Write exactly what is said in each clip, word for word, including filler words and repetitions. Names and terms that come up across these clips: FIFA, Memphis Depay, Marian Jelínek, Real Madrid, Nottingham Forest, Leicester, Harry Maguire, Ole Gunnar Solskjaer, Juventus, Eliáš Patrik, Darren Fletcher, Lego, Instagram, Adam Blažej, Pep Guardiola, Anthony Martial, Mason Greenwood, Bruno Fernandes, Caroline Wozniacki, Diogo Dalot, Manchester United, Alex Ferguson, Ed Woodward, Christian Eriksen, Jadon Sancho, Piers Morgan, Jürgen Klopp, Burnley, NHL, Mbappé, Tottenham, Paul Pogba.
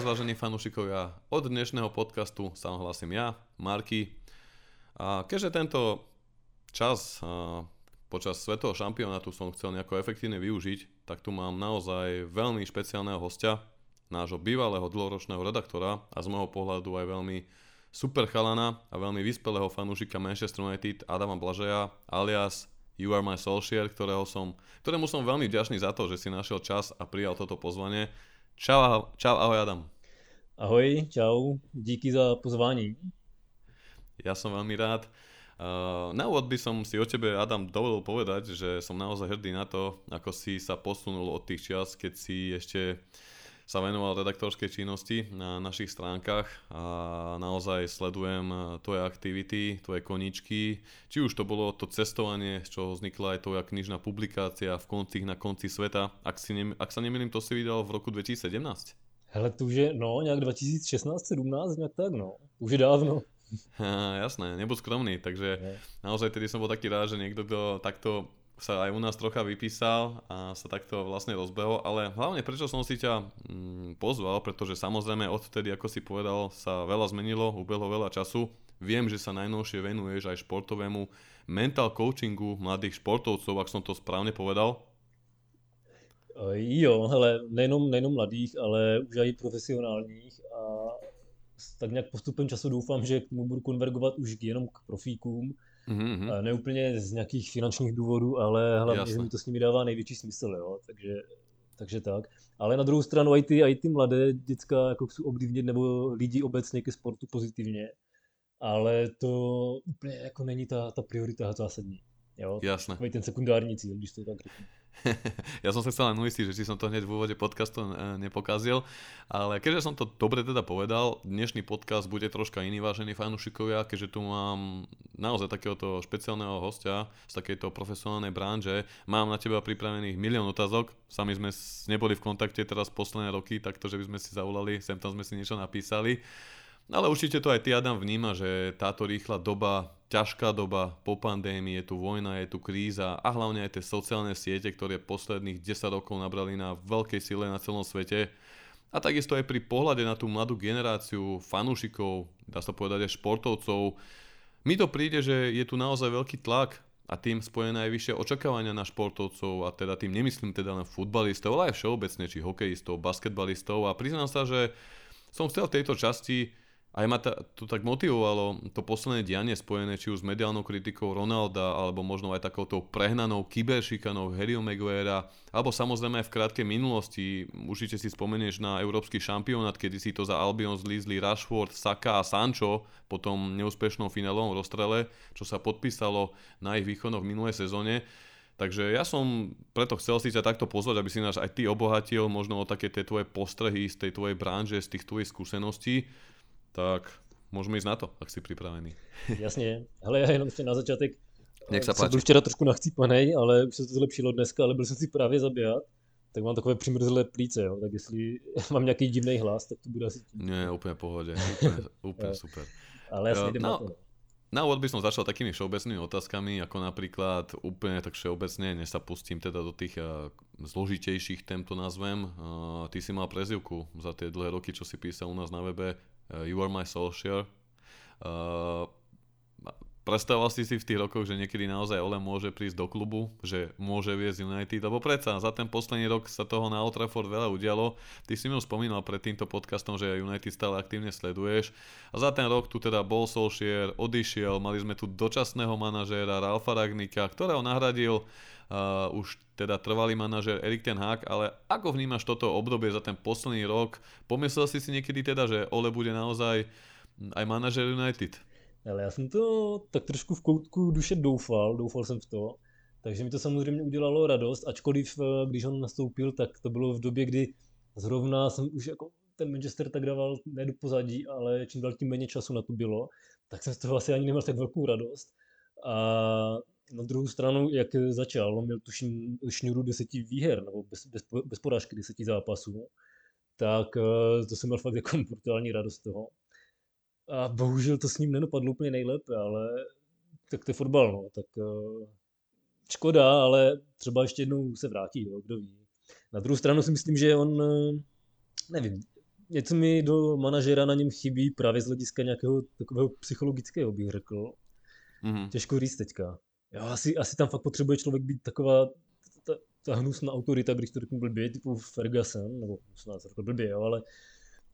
vás, vážení fanúšikovia, od dnešného podcastu sa hlásim ja, Marky. A keďže tento čas a, počas svetového šampionátu som chcel nejako efektívne využiť, tak tu mám naozaj veľmi špeciálneho hostia, nášho bývalého dlhoročného redaktora a z môjho pohľadu aj veľmi super chalana a veľmi vyspelého fanúšika Manchester United Adama Blažeja alias You Are My Solskjaer, ktorého som, ktorému som veľmi vďačný za to, že si našiel čas a prijal toto pozvanie. Čau, čau, ahoj Adam. Ahoj, čau, díky za pozvání. Ja som veľmi rád. Na úvod by som si o tebe, Adam, dovolil povedať, že som naozaj hrdý na to, ako si sa posunul od tých čias, keď si ešte sa venoval redaktorskej činnosti na našich stránkach a naozaj sledujem tvoje aktivity, tvoje koníčky. Či už to bolo to cestovanie, z čoho vznikla aj tvoja knižná publikácia v koncích na konci sveta. Ak, si ne, ak sa nemýlim, to si vydal v roku dvetisíc sedemnásť. Hele, to už je, no, nejak dvetisíc šestnásť sedemnásť, nejak tak, no. Už je dávno. Ha, jasné, nebuď skromný, takže ne. Naozaj tedy som bol taký rád, že niekto to takto sa aj u nás trocha vypísal a sa takto vlastne rozbehol, ale hlavne prečo som si ťa mm, pozval, pretože samozrejme odtedy, ako si povedal, sa veľa zmenilo, ubehlo veľa času. Viem, že sa najnovšie venuješ aj športovému mental coachingu mladých športovcov, ak som to správne povedal. Jo, hele, nejenom, nejenom mladých, ale už aj profesionálních a tak nějak postupem času doufám, že k tomu budu konvergovat už jenom k profíkům. Mm-hmm. Ne úplně z nějakých finančních důvodů, ale hlavně, jasne, že mi to s nimi dává největší smysl, jo? Takže, takže tak. Ale na druhou stranu i ty, ty mladé děcka jako chcou ovlivnit nebo lidi obecně ke sportu pozitivně, ale to úplně jako není ta, ta priorita zásadní. Jo? Jasné. Takový ten sekundární cíl, když to je tak řekne. Ja som sa chcel len uistiť, že či som to hneď v úvode podcastu nepokazil, ale keďže som to dobre teda povedal, dnešný podcast bude troška iný, vážení fanúšikovia, keďže tu mám naozaj takéhoto špeciálneho hostia z takejto profesionálnej branže. Mám na teba pripravených milión otázok, sami sme neboli v kontakte teraz posledné roky, takto, že by sme si zavolali, sem tam sme si niečo napísali. Ale určite to aj ty, Adam, vníma, že táto rýchla doba, ťažká doba po pandémii, je tu vojna, je tu kríza a hlavne aj tie sociálne siete, ktoré posledných desať rokov nabrali na veľkej sile na celom svete. A takisto aj pri pohľade na tú mladú generáciu fanúšikov, dá sa povedať aj športovcov, mi to príde, že je tu naozaj veľký tlak a tým spojené aj vyššie očakávania na športovcov, a teda tým nemyslím teda len futbalistov, ale aj všeobecne, či hokejistov, basketbalistov, a priznám sa, že som chcel v tejto časti aj ma ta, to tak motivovalo to posledné dianie spojené či už s mediálnou kritikou Ronalda, alebo možno aj takouto prehnanou kyberšikanou Harryho Maguirea, alebo samozrejme aj v krátkej minulosti. Určite si spomenieš na európsky šampionát, kedy si to za Albion zlízli Rashford, Saka a Sancho po tom neúspešnom finálovom rozstrele, čo sa podpísalo na ich výkonoch v minulej sezóne. Takže ja som preto chcel si ťa takto pozvať, aby si nás aj ty obohatil možno o také tie tvoje postrehy z tej tvojej branže, z tých tvojich skúseností. Tak môžeme ísť na to, ak si pripravený. Jasně, hele, já jenom ještě na začátek. Nech se pláče. Byl včera trošku nachcípanej, ale už se to zlepšilo dneska, ale byl jsem si právě zabijat, tak mám takové přimrzlé plíce, jo? Tak jestli mám nějaký divný hlas, tak to bude asi tím. Ne, úplně v pohodě, úplně, úplně super. Ale jasně, jdeme na to. Na úvod by som začal takými všeobecnými otázkami, ako napríklad úplne tak všeobecne, než sa pustím teda do tých zložitejších tém, to nazvem. Ty si mal prezývku za tie dlhé roky, čo si písal u nás na webe You Are My Solskjaer. Predstavoval si si v tých rokoch, že niekedy naozaj Ole môže prísť do klubu, že môže viesť United, lebo predsa za ten posledný rok sa toho na Old Trafford veľa udialo. Ty si mi už spomínal pred týmto podcastom, že United stále aktívne sleduješ. A za ten rok tu teda bol Solskjaer, odišiel, mali sme tu dočasného manažéra Ralfa Rangnicka, ktorého nahradil uh, už teda trvalý manažér Erik ten Hag, ale ako vnímaš toto obdobie za ten posledný rok? Pomyslel si si niekedy teda, že Ole bude naozaj aj manažér United? Ale já jsem to tak trošku v koutku duše doufal, doufal jsem v to, takže mi to samozřejmě udělalo radost, ačkoliv když on nastoupil, tak to bylo v době, kdy zrovna jsem už jako ten Manchester tak dával ne do pozadí, ale čím dál tím méně času na to bylo, tak jsem z toho asi ani neměl tak velkou radost. A na druhou stranu, jak začal, on měl tu šňůru deseti výher, nebo bez, bez, bez porážky deseti zápasů, tak to jsem měl fakt jako brutální radost toho. A bohužel to s ním nedopadlo úplně nejlépe, ale tak to je fotbal, no. Tak škoda, ale třeba ještě jednou se vrátí, jo, kdo ví. Na druhou stranu si myslím, že on, nevím, něco mi do manažera na něm chybí právě z hlediska nějakého takového psychologického, bych řekl. Mm-hmm. Těžko říct teďka. Jo, asi, asi tam fakt potřebuje člověk být taková ta, ta hnusná autorita, když to řeknu blbě, typu Ferguson, nebo snad řekl blbě, jo, ale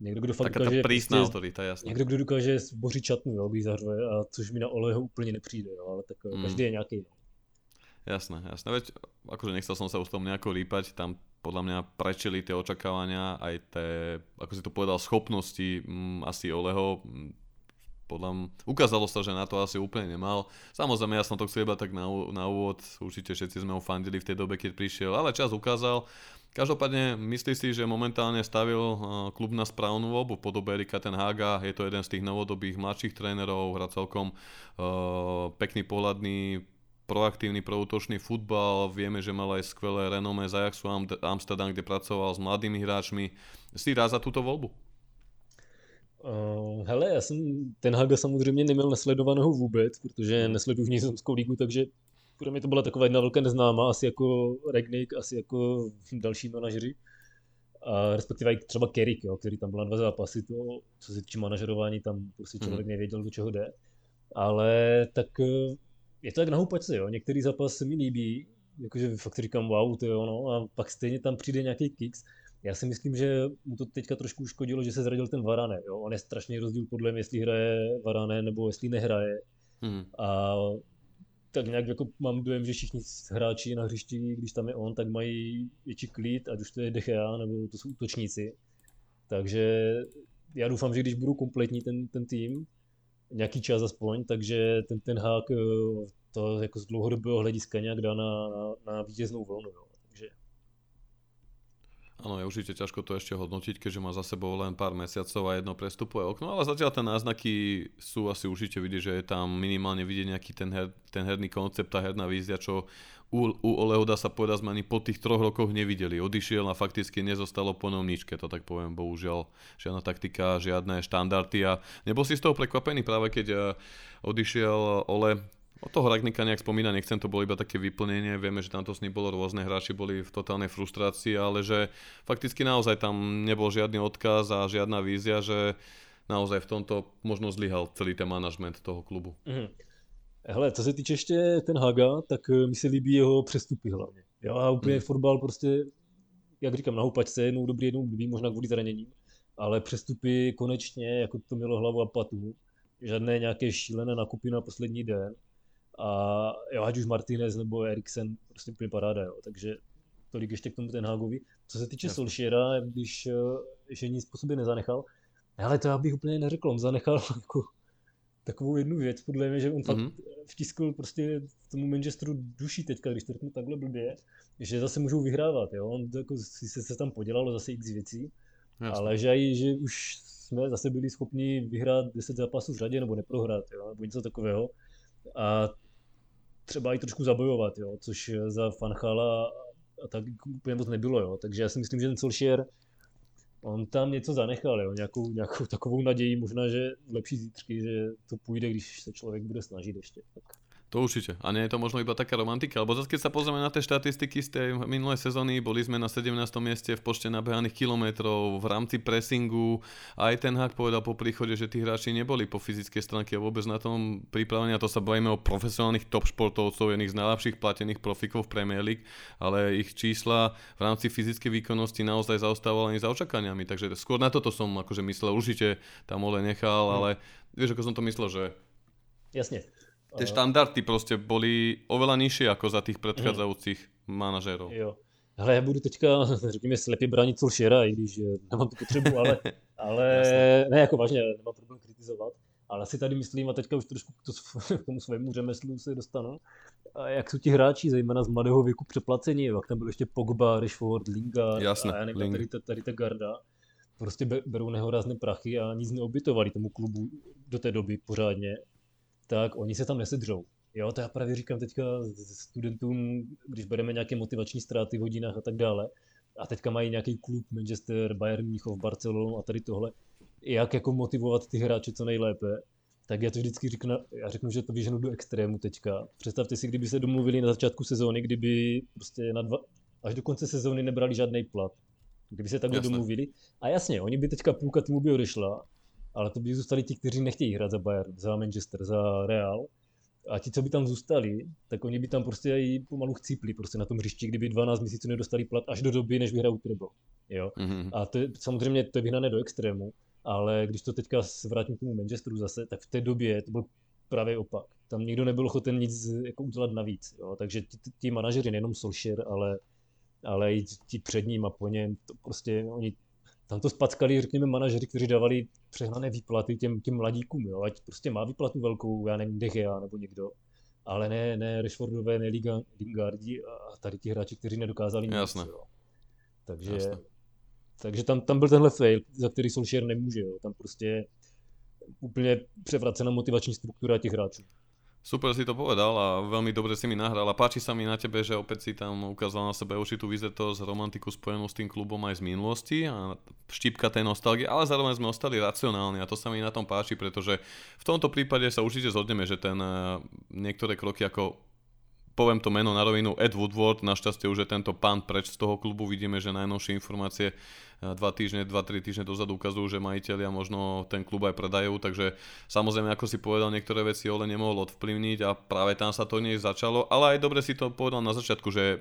někdo, kdo fakt dokáže, prostě, autorita, jasný. Někdo, kdo dokáže bořit šatnu, jo, když zařve, a což mi na Oleho úplně nepřijde, jo, ale tak mm. každý je nějaký. Jo. Jasné, jasné, veď akože nechcel som sa už tom nejako lípať, tam podľa mňa prečili tie očakávania, aj tie, ako si to povedal, schopnosti m, asi Oleho, m, podľa mňa, ukázalo sa, že na to asi úplne nemal. Samozrejme, ja som to chcel iba tak na, na úvod, určite všetci sme ho fandili v tej dobe, keď prišiel, ale čas ukázal. Každopádne myslí si, že momentálne stavil klub na správnu obu v podobe Erika ten Haga, je to jeden z tých novodobých mladších trénerov, hrá celkom uh, pekný pohľadný, proaktívny, proútočný futbal. Vieme, že mal aj skvelé renomé z Ajaxu Amsterdam, kde pracoval s mladými hráčmi. Si rád za túto voľbu? Uh, hele, já jsem ten Haga samozřejmě neměl nesledovaného vůbec, protože nesleduji nizozemskou ligu, takže pro mě to byla taková jedna velká neznámá, asi jako Rangnick, asi jako další manažeři. A respektive i třeba Carrick, jo, který tam byl na dva zápasy, to, co se týče manažerování, tam prostě člověk mm. nevěděl, do čeho jde. Ale tak je to tak na houpačce, jo, některý zápas se mi líbí, jakože fakt říkám wow, to jo, no, a pak stejně tam přijde nějaký kiks. Já si myslím, že mu to teďka trošku uškodilo, že se zradil ten Varane, jo, on je strašný rozdíl podle mě, jestli hraje Varane nebo jestli nehraje. Mm. A tak nějak jako mám dojem, že všichni hráči na hřišti, když tam je on, tak mají větší klid, ať už to je De Gea, nebo to jsou útočníci. Takže já doufám, že když budou kompletní ten, ten tým, nějaký čas aspoň, takže ten, ten Hák to jako z dlouhodobého hlediska nějak dá na, na, na vítěznou vlnu. Jo. Takže... Áno, je určite ťažko to ešte hodnotiť, keďže má za sebou len pár mesiacov a jedno prestupové okno, ale zatiaľ tie náznaky sú asi určite vidieť, že je tam minimálne vidieť nejaký ten, her, ten herný koncept, tá herná vízia, čo u, u Oleho, dá sa povedať, sme ani po tých troch rokoch nevideli. Odišiel a fakticky nezostalo po ňom nič, keď to tak poviem, bohužiaľ žiadna taktika, žiadne štandardy a nebol si z toho prekvapený práve keď odišiel Ole. O toho Rangnicka nejak spomína, nechcem, to bolo iba také vyplnenie, vieme, že tamto s ním bolo rôzne, hráči boli v totálnej frustrácii, ale že fakticky naozaj tam nebol žiadny odkaz a žiadna vízia, že naozaj v tomto možno zlyhal celý ten manažment toho klubu. Mm. Hele, co se týče ještě ten Haga, tak mi se líbí jeho přestupy hlavně. Já úplně mm. fotbal prostě, jak říkám, na houpačce, jednou dobrý, jednou blbý, možná kvůli zraněním, ale přestupy konečně, jako to mělo hlavu a patu, žádné nějaké šílené nakupy na poslední den. A jo, ať už Martínez nebo Eriksen, prostě úplně paráda, jo. Takže tolik ještě k tomu ten Hagovi. Co se týče Solskjaera, když ještě nic po sobě nezanechal, ale to já bych úplně neřekl, on zanechal jako takovou jednu věc, podle mě, že on fakt mm-hmm. vtiskl prostě tomu Manchesteru duši teďka, když to řeknu takhle blbě, že zase můžou vyhrávat, jo. On jako se, se tam podělalo zase x věcí, jasne. Ale že, aj, že už jsme zase byli schopni vyhrát deset zápasů v řadě nebo neprohrát, jo, nebo něco takového. A třeba i trošku zabojovat, jo, což za Van Gaala a tak úplně moc nebylo, jo. Takže já si myslím, že ten Solskjaer, on tam něco zanechal, jo, nějakou, nějakou takovou naději, možná, že lepší zítřky, že to půjde, když se člověk bude snažit ještě. Tak. To určite. A nie je to možno iba taká romantika, lebo zase keď sa pozrieme na tie štatistiky z tej minulej sezóny, boli sme na sedemnástom mieste v počte nabehaných kilometrov, v rámci pressingu, aj ten Hag povedal po príchode, že tí hráči neboli po fyzickej stránke vôbec na tom pripravení, a to sa bavíme o profesionálnych top športovcov, jedných z najlepších platených profikov v Premier League, ale ich čísla v rámci fyzickej výkonnosti naozaj zaostávali ani za očakaniami, takže skôr na toto som akože myslel, určite tam Ole nechal, ale vieš, ako som to myslel, že... Jasne. Tie štandardy proste boli oveľa nižšie ako za tých predchádzajúcich hmm. manažérov. Jo. Hele, ja budu teďka, řekněme, slepě bránit Solskjaera, i když nemám tu potřebu, ale, ale ne, jako vážně, nemám problém kritizovat, ale si tady myslím, a teďka už trošku k, to, k tomu svému řemeslu se dostanu, a jak jsou ti hráči, zejména z mladého věku, přeplacení, jak tam byl ještě Pogba, Rashford, Lingard, jasne, a já nevím, tady, tady ta garda, prostě berou nehorázné prachy a nic neobětovali tomu klubu do té doby pořádně. Tak oni se tam nesedřou. Jo, to já právě říkám teďka studentům, když bereme nějaké motivační ztráty v hodinách a tak dále, a teďka mají nějaký klub Manchester, Bayern Munich, Barcelona a tady tohle, jak jako motivovat ty hráče co nejlépe, tak já to vždycky říknu, já řeknu, že to vyženu do extrému teďka. Představte si, kdyby se domluvili na začátku sezóny, kdyby prostě na dva, až do konce sezóny nebrali žádnej plat. kdyby se takhle jasné. domluvili. A jasně, oni by teďka půlka týmu by odešla, ale to by zůstali ti, kteří nechtějí hrát za Bayern, za Manchester, za Real. A ti, co by tam zůstali, tak oni by tam prostě i pomalu chcípli prostě na tom hřišti, kdyby dvanáct měsíců nedostali plat až do doby, než vyhrajou treble. Jo? Mm-hmm. A to je, samozřejmě to je vyhnané do extrému, ale když to teďka vrátím k tomu Manchesteru zase, tak v té době to byl právě opak. Tam nikdo nebyl ochoten nic jako udělat navíc. Jo? Takže ti manažeři, nejenom Solskjaer, ale, ale i ti před ním a po něm, to prostě oni tam to spackali, řekněme, manažeři, kteří dávali přehnané výplaty těm, těm mladíkům, jo? Ať prostě má výplatu velkou, já nevím, Dechea nebo někdo, ale ne, ne Rashfordové, ne Lingardi a tady ti hráči, kteří nedokázali nic. Jasné. Jo? Takže, Jasné. takže tam, tam byl tenhle fail, za který Solskjaer nemůže, jo? Tam prostě úplne prevracená motivačná štruktúra tých hráčov. Super si to povedal a veľmi dobre si mi nahral. A páči sa mi na tebe, že opäť si tam ukázal na sebe určitú vyzetosť, romantiku spojenú s tým klubom aj z minulosti a štípka tej nostalgie, ale zároveň sme ostali racionálni a to sa mi na tom páči, pretože v tomto prípade sa určite zhodneme, že ten niektoré kroky ako poviem to meno na rovinu, Ed Woodward, našťastie už je tento pán preč z toho klubu, vidíme, že najnovšie informácie dva týždne, dva tri týždne dozadu ukazujú, že majitelia možno ten klub aj predajú, takže samozrejme, ako si povedal, niektoré veci Ole nemohol odvplyvniť a práve tam sa to nie začalo, ale aj dobre si to povedal na začiatku, že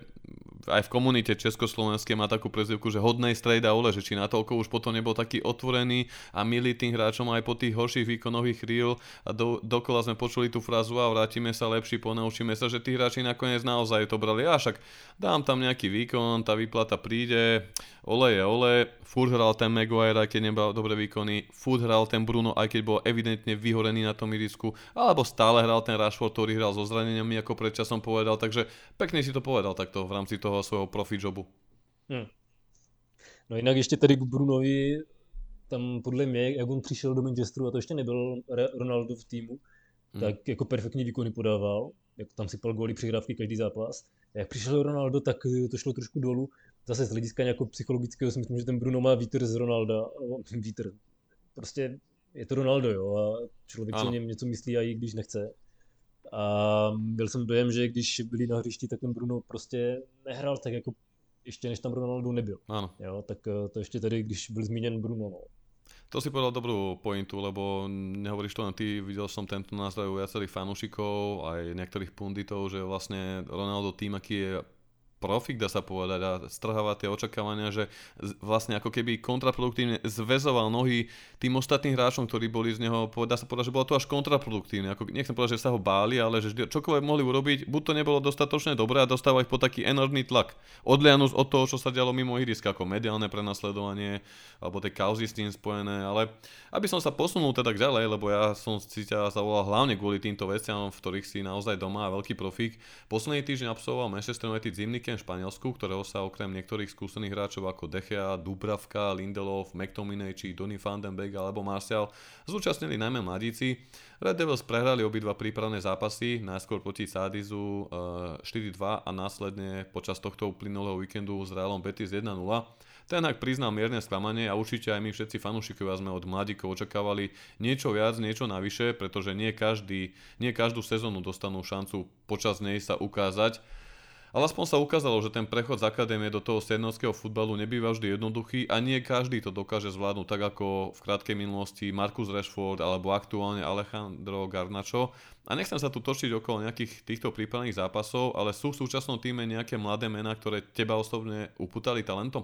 aj v komunite československej má takú prezývku, že hodnej strejda Ole, že či natoľko už potom nebol taký otvorený a milý tým hráčom aj po tých horších výkonových chvíľ a do, dokola sme počuli tú frázu a vrátime sa lepší, ponaučíme sa, že tí hráči nakoniec naozaj to brali, a však dám tam nejaký výkon, tá výplata príde, Ole je Ole, furt hral ten Maguire, aj keď nebral dobré výkony, furt hral ten Bruno, aj keď bol evidentne vyhorený na tom ihrisku, alebo stále hral ten Rashford, ktorý hral so zraneniami, ako predčasom povedal, takže pekne si to povedal takto v rámci toho svojho profi jobu. Hmm. No inak ešte tady Brunovi, tam podle mě, jak on přišel do Manchesteru, a to ještě nebyl Ronaldo v týmu, hmm. tak jako perfektní výkony podával. Jak tam sypal góly, přihrávky, každý zápas. A jak přišel Ronaldo, tak to šlo trošku dolů. Zase z hlediska nějakého psychologického si myslím, že ten Bruno má vítr z Ronalda. Vítr. Prostě je to Ronaldo, jo. A člověk si o něm něco myslí, a i když nechce. A byl jsem dojem, že když byli na hřišti, tak ten Bruno prostě nehrál tak jako ještě než tam Ronaldo nebyl. Ano. Jo, tak to ještě tady, když byl zmíněn Bruno. No. To si povedal dobrú pointu, lebo nehovoríš to len ty, videl som tento názor u viacerých fanúšikov, aj niektorých punditov, že vlastne Ronaldo tým, aký je profik, dá sa povedať, a strháva tie očakávania, že vlastne ako keby kontraproduktívne zväzoval nohy tým ostatným hráčom, ktorí boli z neho, dá sa povedať, že bolo to až kontraproduktívne. Ako, nechcem povedať, že sa ho báli, ale že čokoľvek mohli urobiť, buď to nebolo dostatočne dobré a dostával ich po taký enormný tlak. Odlianúc od toho, čo sa dialo mimo ihriska, ako mediálne prenasledovanie, alebo tie kauzy s tým spojené, ale aby som sa posunul teda ďalej, lebo ja som si ťa zavolal hlavne kvôli týmto veciam, v ktorých si naozaj doma a veľký profík. Posledný týždeň absolvoval Manchester United zimný kemp v Španielsku, ktorého sa okrem niektorých skúsených hráčov ako De Gea, Dubravka, Lindelof, McTominay či Donny van de Beek alebo Martial zúčastnili najmä mladíci. Red Devils prehrali obidva prípravné zápasy, najskôr proti Cádizu štyri dva a následne počas tohto uplynulého víkendu s Realom Betis jedna nula. Ten ak priznal mierne sklamanie a určite aj my všetci fanúšikovia sme od mladíkov očakávali niečo viac, niečo navyše, pretože nie, každý, nie každú sezónu dostanú šancu počas nej sa ukázať. Ale aspoň sa ukázalo, že ten prechod z akadémie do toho seniorského futbalu nebýva vždy jednoduchý a nie každý to dokáže zvládnuť tak ako v krátkej minulosti Marcus Rashford alebo aktuálne Alejandro Garnacho. A nechcem sa tu točiť okolo nejakých týchto prípadných zápasov, ale sú v súčasnom týme nejaké mladé mená, ktoré teba osobne upútali talentom?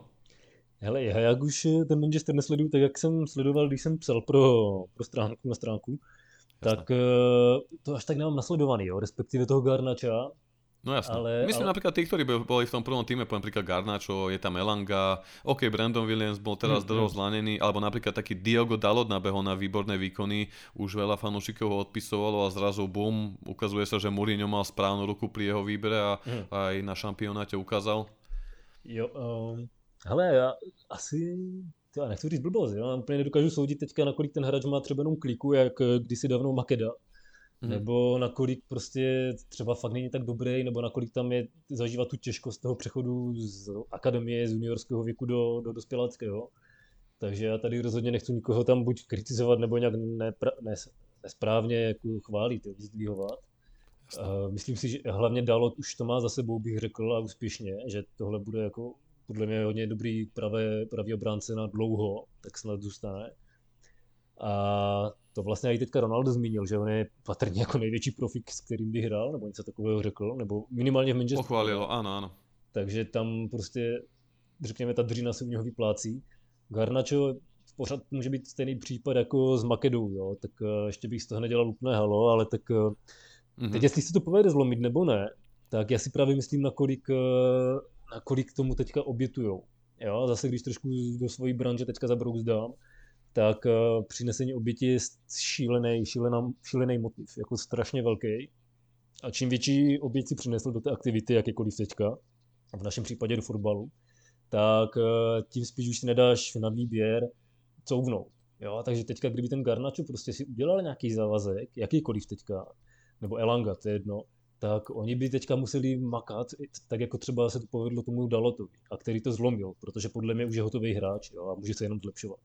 Hele, já jak už ten Manchester nesleduju, tak jak jsem sledoval, když jsem psal pro, pro stránku na stránku, jasne. Tak to až tak nemám nasledovaný, jo, respektive toho Garnacha. No jasné. Ale, Myslím ale... napríklad tí, ktorí boli v tom prvom týme, poviem príklad Garnacho, je tam Elanga, OK, Brandon Williams bol teraz mm, dlho mm. zlanený, alebo napríklad taký Diogo Dalot nabehol na výborné výkony, už veľa fanúšikov ho odpisovalo a zrazu bum, ukazuje sa, že Mourinho mal správnu ruku pri jeho výbere a mm. aj na šampionáte ukázal. Jo, um, hele, ja asi, ja nechci říct blbost, ja úplne nedokážu soudit teďka, nakolik ten hráč má třeba jenom kliku, jak kdysi dávnou Makeda. Hmm. Nebo nakolik prostě třeba fakt není tak dobrý, nebo nakolik tam je zažívat tu těžkost toho přechodu z akademie, z juniorského věku do, do dospěláckého. Takže já tady rozhodně nechci nikoho tam buď kritizovat, nebo nějak nepra, ne, nesprávně jako chválit, vyzdvihovat. Myslím si, že hlavně Dalot už to má za sebou, bych řekl, a úspěšně, že tohle bude jako podle mě je hodně dobrý pravé, pravý obránce na dlouho, tak snad zůstane. A to vlastně i teďka Ronaldo zmínil, že on je patrně jako největší profik, s kterým by hrál, nebo něco takového řekl, nebo minimálně v Manchesteru. Pochválilo, ano, ano. Takže tam prostě, řekněme, ta dřina se u něho vyplácí. Garnacho pořád může být stejný případ jako s Makedou, jo, tak ještě bych z toho nedělal úplné halo, ale tak mm-hmm. teď, jestli se to povede zlomit nebo ne, tak já si právě myslím, nakolik, nakolik tomu teďka obětujou. Jo, zase když trošku do svojí branže teďka zabrouzdám, tak přinesení oběti je šílený, šílený, šílený motiv, jako strašně velký. A čím větší oběť si přinesl do té aktivity, jakékoliv teďka, v našem případě do fotbalu, tak tím spíš už si nedáš na výběr couvnout. Jo, takže teďka, kdyby ten Garnacho prostě si udělal nějaký závazek, jakýkoliv teďka, nebo Elanga, to je jedno, tak oni by teďka museli makat, tak jako třeba se to povedlo tomu Dalotovi, a který to zlomil, protože podle mě už je hotový hráč, jo, a může se jenom zlepšovat.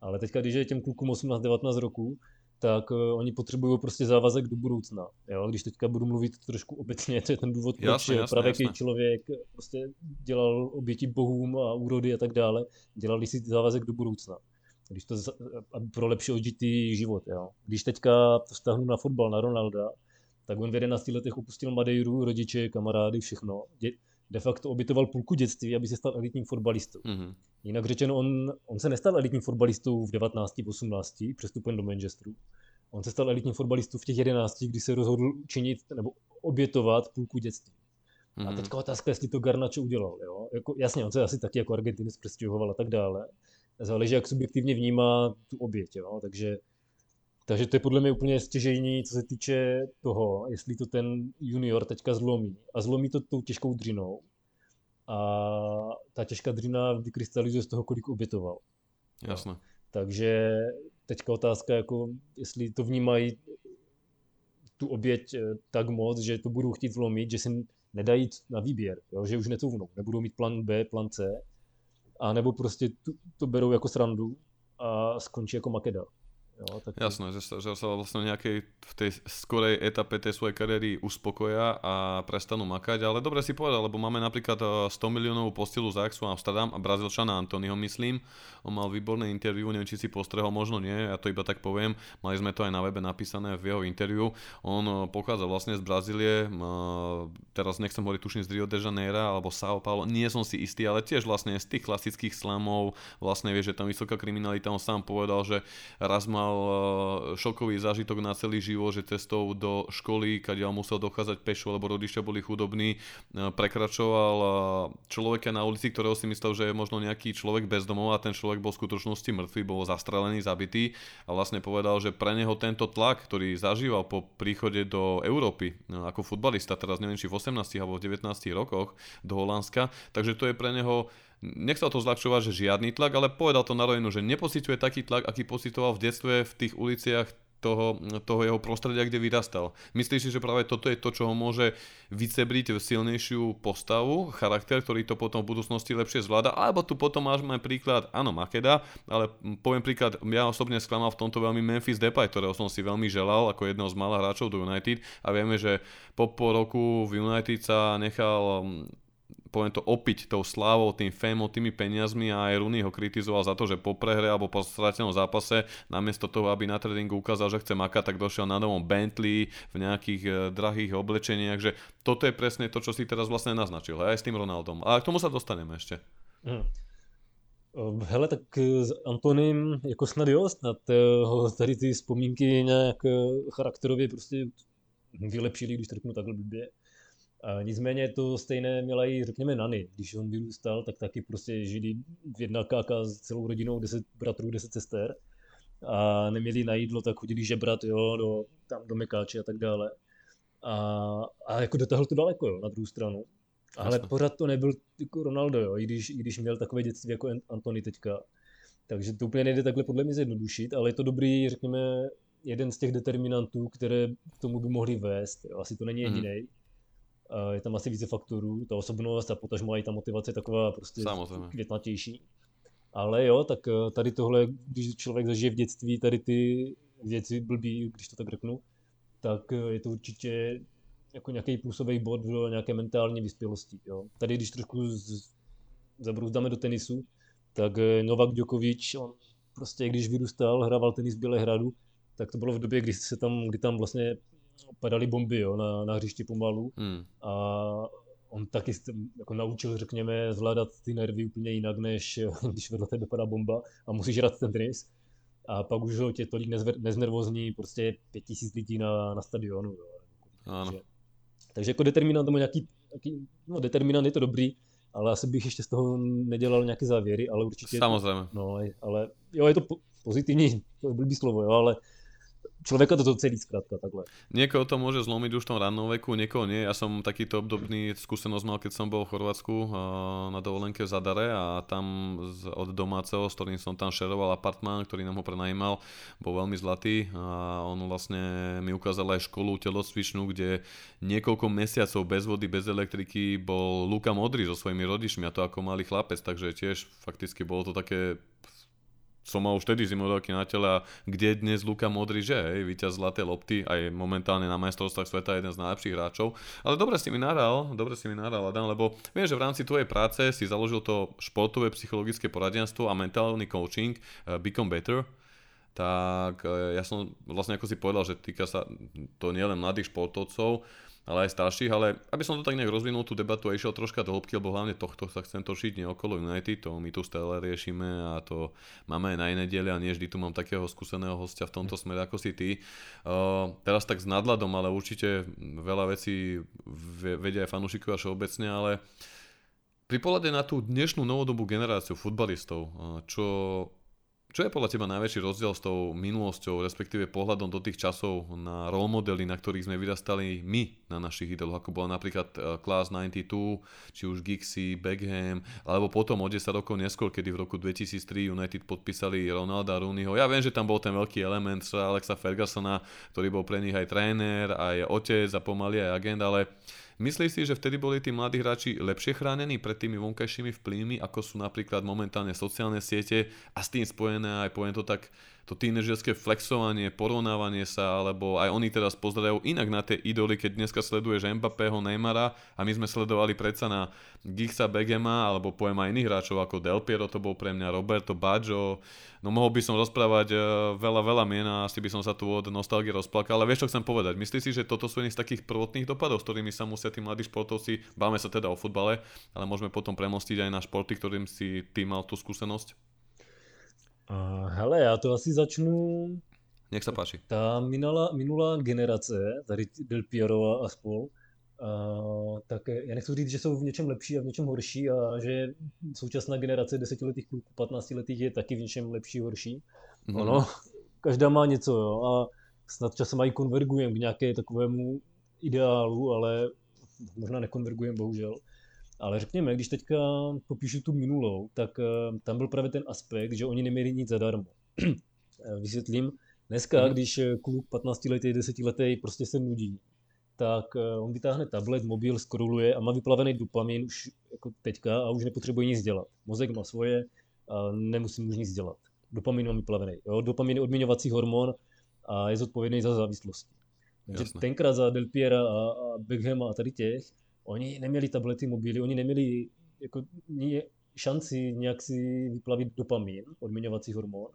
Ale teďka, když je těm klukům osmnáct devatenáct roků, tak uh, oni potřebují prostě závazek do budoucna. Jo? Když teďka budu mluvit trošku obecně, to je ten důvod, proč pravěký člověk prostě dělal oběti bohům a úrody a tak dále, dělali si závazek do budoucna. Když to pro lepší odžitý život. Jo? Když teďka vztahnu na fotbal, na Ronalda, tak on v jedenácti letech opustil Madeiru, rodiče, kamarády, všechno. Dě- de facto obětoval půlku dětství, aby se stal elitním fotbalistou. Mm-hmm. Jinak řečeno, on, on se nestal elitním fotbalistou v devatenácti, osmnácti, přestupen do Manchesteru. On se stal elitním fotbalistou v těch jedenácti, kdy se rozhodl činit nebo obětovat půlku dětství. Mm-hmm. A teďka otázka, jestli to Garnacho udělal. Jo? Jako, jasně, on se asi taky jako Argentinec přestěhoval a tak dále. Záleží, jak subjektivně vnímá tu oběť. Jo? Takže, takže to je podle mě úplně stěžejní, co se týče toho, jestli to ten junior teďka zlomí. A zlomí to tou těžkou dřinou. A ta těžká dřina vykrystalizuje z toho, kolik obětoval. Jasné. Takže teďka otázka, jako, jestli to vnímají tu oběť tak moc, že to budou chtít zlomit, že si nedají na výběr, jo? Že už necouvnou, nebudou mít plán B, plán C, a nebo prostě tu, to berou jako srandu a skončí jako Makeda. Jo, tak... Jasné, že sa, že sa vlastne nejakej v tej skorej etape tej svojej kariéry uspokoja a prestanú makať, ale dobre si povedal, lebo máme napríklad sto miliónovú postilu z Ajaxu Amsterdam a Brazílčana Antonyho, myslím, on mal výborné interview, neviem, či si postrehol, možno nie, ja to iba tak poviem, mali sme to aj na webe napísané v jeho interview, on pochádza vlastne z Brazílie, teraz nechcem hovoriť, tuším z Rio de Janeiro alebo São Paulo, nie som si istý, ale tiež vlastne z tých klasických slamov, vlastne vieš, že tam vysoká kriminalita, on sám povedal, že raz mal šokový zážitok na celý život, že cestou do školy, kadiaľ musel dochádzať pešo, lebo rodičia boli chudobní, prekračoval človeka na ulici, ktorého si myslel, že je možno nejaký človek bez domova, a ten človek bol v skutočnosti mŕtvý, bol zastrelený, zabitý, a vlastne povedal, že pre neho tento tlak, ktorý zažíval po príchode do Európy ako futbalista, teraz neviem, či v osemnástich alebo devätnástich rokoch do Holandska, takže to je pre neho, nechcel to zľahčovať, že žiadny tlak, ale povedal to na rovinu, že nepociťuje taký tlak, aký pocitoval v detstve v tých uliciach toho, toho jeho prostredia, kde vyrastal. Myslíš si, že práve toto je to, čo ho môže vycebriť v silnejšiu postavu, charakter, ktorý to potom v budúcnosti lepšie zvláda? Alebo tu potom máš môj príklad, áno, Makeda, ale poviem príklad, ja osobne sklamal v tomto veľmi Memphis Depay, ktorého som si veľmi želal ako jedného z malých hráčov do United, a vieme, že po pol roku v United sa nechal... poviem to, opiť tou slávou, tým fémom, tými peniazmi, a aj Rooney ho kritizoval za to, že po prehre alebo po stratenom zápase, namiesto toho, aby na tréningu ukázal, že chce makať, tak došiel na novom Bentley v nejakých eh, drahých oblečeniach, že toto je presne to, čo si teraz vlastne naznačil, hej, aj s tým Ronaldom. Ale k tomu sa dostaneme ešte. Hmm. Hele, tak s Antonym, jako snad jo, snad ho tady ty vzpomínky nějak charakterově prostě vylepšili, když řeknu takhle blbě. A nicméně to stejné měla i, řekněme, Nany. Když on vyrůstal, tak taky prostě žili v jednakáka s celou rodinou, deset bratrů, deset sester. A neměli na jídlo, tak chodili žebrat, jo, do, tam do mekáče a tak dále. A, a jako dotáhl to daleko, jo, na druhou stranu. Ale Jasne. Pořád to nebyl jako Ronaldo, jo, i když, i když měl takové dětství jako Antony teďka. Takže to úplně nejde takhle podle mě zjednodušit, ale je to dobrý, řekněme, jeden z těch determinantů, které k tomu by mohli vést. Jo. Asi to není jedinej. Mm. Je tam asi více faktorů, ta osobnost a potažmo i ta motivace je taková prostě květnatější. Ale jo, tak tady tohle, když člověk zažije v dětství tady ty věci blbý, když to tak řeknu, tak je to určitě jako nějaký plusový bod do nějaké mentální vyspělosti. Jo. Tady, když trošku zabrouzdáme do tenisu, tak Novak Djokovič, on prostě, když vyrůstal, hrával tenis v Bělehradu, tak to bylo v době, kdy se tam, kdy tam vlastně padaly bomby, jo, na, na hřišti pomalu. Hmm. A on taky jako naučil, řekněme, zvládat ty nervy úplně jinak, než když vedle tebe padá bomba a musíš hrát ten tenis. A pak už ho tě tolik nezver, neznervozní prostě pět tisíc lidí na, na stadionu. Jo. Takže, takže jako determinant tomu nějaký, nějaký, no determinant je to dobrý, ale asi bych ještě z toho nedělal nějaké závěry, ale určitě... Samozřejmě. No, ale jo, je to pozitivní, to je blbý slovo, jo, ale človeka toto celý skrátka takhle. Niekoho to môže zlomiť už v tom rannom veku, niekoho nie. Ja som takýto obdobný skúsenosť mal, keď som bol v Chorvátsku na dovolenke v Zadare a tam od domáceho, s ktorým som tam šeroval apartmán, ktorý nám ho prenajímal, bol veľmi zlatý a on vlastne mi ukázal aj školu telocvičnú, kde niekoľko mesiacov bez vody, bez elektriky bol Luka Modrič so svojimi rodičmi a to ako malý chlapec, takže tiež fakticky bolo to také... Som mal už vtedy zimodolky na tele a kde dnes Luka Modrič je, víťaz zlaté lopty, aj momentálne na majstrovstvách sveta jeden z najlepších hráčov. Ale dobre si mi naral, dobre si mi naral, Adam, lebo viem, že v rámci tvojej práce si založil to športové psychologické poradenstvo a mentálny coaching uh, Become Better. Tak uh, ja som vlastne, ako si povedal, že týka sa to nielen mladých športovcov, ale aj starších, ale aby som to tak nejak rozvinul tú debatu a išiel troška do hĺbky, lebo hlavne tohto sa chcem točiť, nie okolo United, to my tu stále riešime a to máme aj na iné diely a nie vždy tu mám takého skúseného hostia v tomto smere ako si ty. Uh, teraz tak s nadladom, ale určite veľa vecí vedia aj fanúšikovia všeobecne, ale pri pohľade na tú dnešnú novodobú generáciu futbalistov, čo... Čo je podľa teba najväčší rozdiel s tou minulosťou, respektíve pohľadom do tých časov na role modely, na ktorých sme vyrastali my na našich idoloch, ako bola napríklad Class deväťdesiatdva, či už Giggsy, Beckham, alebo potom o desať rokov neskôr, kedy v roku dvetisíctri United podpísali Ronalda, Rooneyho. Ja viem, že tam bol ten veľký element Sir Alexa Fergusona, ktorý bol pre nich aj tréner, aj otec a pomaly aj agent, ale myslíš si, že vtedy boli tí mladí hráči lepšie chránení pred tými vonkajšími vplyvmi, ako sú napríklad momentálne sociálne siete a s tým spojené aj poviem to tak, to tínežerské flexovanie, porovnávanie sa, alebo aj oni teraz pozerajú inak na tie idoly, keď dneska sleduješ Mbappého, Neymara a my sme sledovali predsa na Giggsa, Beckhama, alebo poviem aj iných hráčov ako Del Piero, to bol pre mňa Roberto Baggio. No mohol by som rozprávať veľa, veľa mien a asi by som sa tu od nostalgie rozplakal, ale vieš, čo chcem povedať. Myslíš si, že toto sú jedný z takých prvotných dopadov, s ktorými sa musia tí mladí športovci, báme sa teda o futbale, ale môžeme potom premostiť aj na športy, ktorým si ty mal tú skúsenosť? Uh, hele, já to asi začnu... Jak se páči. Ta minula, minulá generace, tady Del Piero a spol, uh, tak já nechci říct, že jsou v něčem lepší a v něčem horší a že současná generace desetiletých kluků, patnáctiletých je taky v něčem lepší a horší. Mm. Ono, každá má něco, jo, a snad časem aj konvergujem k nějaké takovému ideálu, ale možná nekonvergujem, bohužel. Ale řekněme, když teďka popíšu tu minulou, tak tam byl právě ten aspekt, že oni neměli nic zadarmo. Vysvětlím, dneska, mm. když kluk patnáctiletý, desetiletý prostě se nudí, tak on vytáhne tablet, mobil, scrolluje a má vyplavený dopamin už jako teďka a už nepotřebuje nic dělat. Mozek má svoje a nemusím už nic dělat. Dopamin má vyplavený. Jo? Dopamin je odměňovací hormon a je zodpovědný za závislost. Takže tenkrát za Del Piera a Beckhama a tady těch, oni neměli tablety, mobily, oni neměli jako šanci nějak si vyplavit dopamin, odměňovací hormon.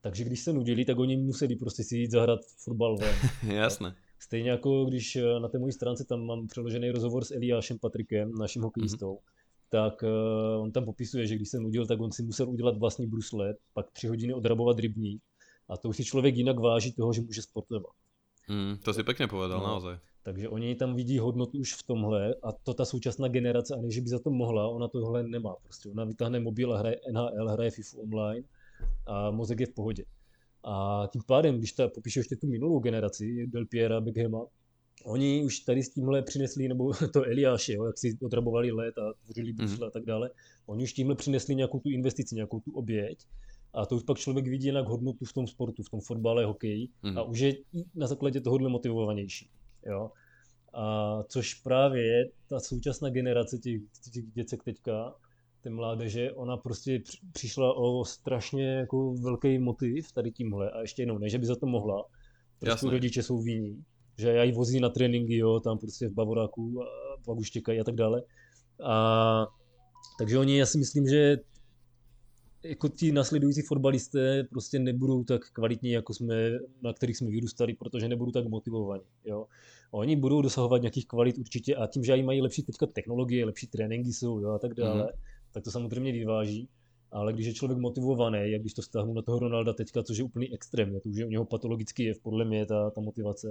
Takže když se nudili, tak oni museli prostě si jít zahrát fotbal ven. Jasné. Stejně jako když na té mojí stránce tam mám přeložený rozhovor s Eliášem Patrikem, naším hokejistou, mm-hmm. tak uh, on tam popisuje, že když se nudil, tak on si musel udělat vlastní brusle, pak tři hodiny odrabovat rybník a to už si člověk jinak váží toho, že může sportovat. Mm, to si pěkně povedal, no. Naozaj. Takže oni tam vidí hodnotu už v tomhle a to ta současná generace, a než by za to mohla, ona tohle nemá prostě. Ona vytáhne mobil a hraje N H L, hraje FIFA online a mozek je v pohodě. A tím pádem, když ta, popíšu ještě tu minulou generaci, Del Piera, Beckhama, oni už tady s tímhle přinesli, nebo to Eliáš, jo, jak si odrabovali let a tvořili brusle mm. a tak dále, oni už tímhle přinesli nějakou tu investici, nějakou tu oběť. A to už pak člověk vidí jinak hodnotu v tom sportu, v tom fotbale, hokeji mm. a už je na základě tohohle motivovanější. Jo? A což právě ta současná generace těch, těch děcek teďka, té mládeže, ona prostě přišla o strašně jako velký motiv tady tímhle a ještě jednou, ne, že by za to mohla, prostě rodiče jsou vinní, že já ji vozí na tréninky, jo, tam prostě v Bavoráku a pak už těkají a tak dále. A Takže oni, já si myslím, že jako ti následující fotbalisté prostě nebudou tak kvalitní, jako jsme, na kterých jsme vyrůstali, protože nebudou tak motivovaní. Jo? Oni budou dosahovat nějakých kvalit určitě a tím, že jim mají lepší teďka technologie, lepší tréninky jsou, jo, a tak dále, mm-hmm. tak to samozřejmě vyváží. Ale když je člověk motivovaný, jak když to vztáhnu na toho Ronalda teďka, což je úplný extrém, je to už je u něho patologický jev, podle mě ta, ta motivace,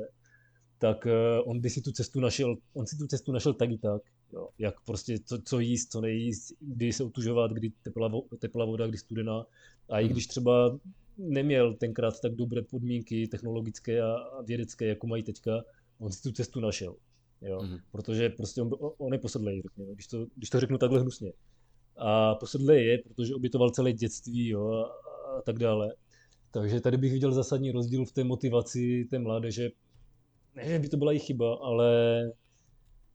tak on by si tu cestu našel, on si tu cestu našel tak i tak. Jo, jak prostě co, co jíst, co nejíst, kdy se otužovat, kdy teplá, teplá voda, kdy studená. A i když třeba neměl tenkrát tak dobré podmínky technologické a vědecké, jako mají teďka, on si tu cestu našel. Jo, mm-hmm. protože prostě on, on je posedlej, řekněme, když to, když to řeknu takhle hnusně. A posedlej je, protože obětoval celé dětství, jo, a, a tak dále. Takže tady bych viděl zásadní rozdíl v té motivaci té mládeže. Ne, že by to byla i chyba, ale...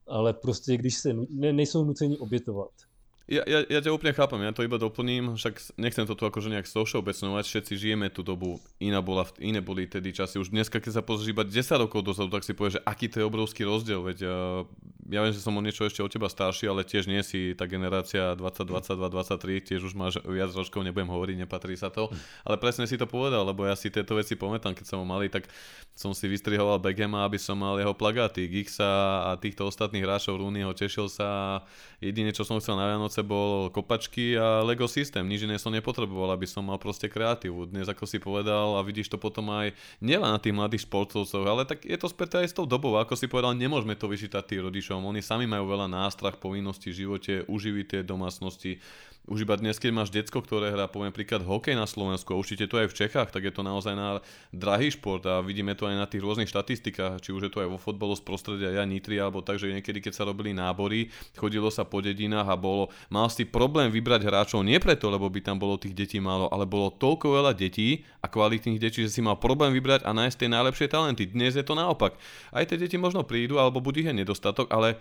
ale prostě když se ne, nejsou nucení obětovat. Ja, ja, ja ťa úplne chápam, ja to iba doplním, však nechcem to tu akože nejak všeobecňovať, všetci žijeme tú dobu, iná bola, iné boli tedy časy, už dneska keď sa pozrieš iba desať rokov dozadu, tak si povieš, že aký to je obrovský rozdiel, veď ja, ja viem, že som o niečo ešte od teba starší, ale tiež nie si tá generácia dvadsať, dvadsaťdva, dvadsaťtri, tiež už máš viac ročkov, nebudem hovoriť, nepatrí sa to, ale presne si to povedal, lebo ja si tieto veci pamätám, keď som ho malý, tak som si vystrihoval Beckhama, aby som mal jeho plagáty, Giggsa a týchto ostatných hráčov, Rooneyho, tešil sa, jedine čo som chcel na Vianoce bol kopačky a Lego systém. Nič iné som nepotreboval, aby som mal proste kreatívu. Dnes, ako si povedal, a vidíš to potom aj nielen na tých mladých športovcov, ale tak je to späť aj s tou dobou. Ako si povedal, nemôžeme to vyčítať tým rodičom. Oni sami majú veľa nástrah, povinností v živote, uživí tie domácnosti. Už iba dnes, keď máš decko, ktoré hrá, poviem príklad, hokej na Slovensku, určite to aj v Čechách, tak je to naozaj na drahý šport a vidíme to aj na tých rôznych štatistikách, či už je to aj vo futbolu z prostredia ja, Nitry, alebo tak, že niekedy, keď sa robili nábory, chodilo sa po dedinách a bolo, mal si problém vybrať hráčov, nie preto, lebo by tam bolo tých detí málo, ale bolo toľko veľa detí a kvalitných detí, že si mal problém vybrať a nájsť tie najlepšie talenty. Dnes je to naopak. Aj tie deti možno prídu, alebo bude ich aj nedostatok, ale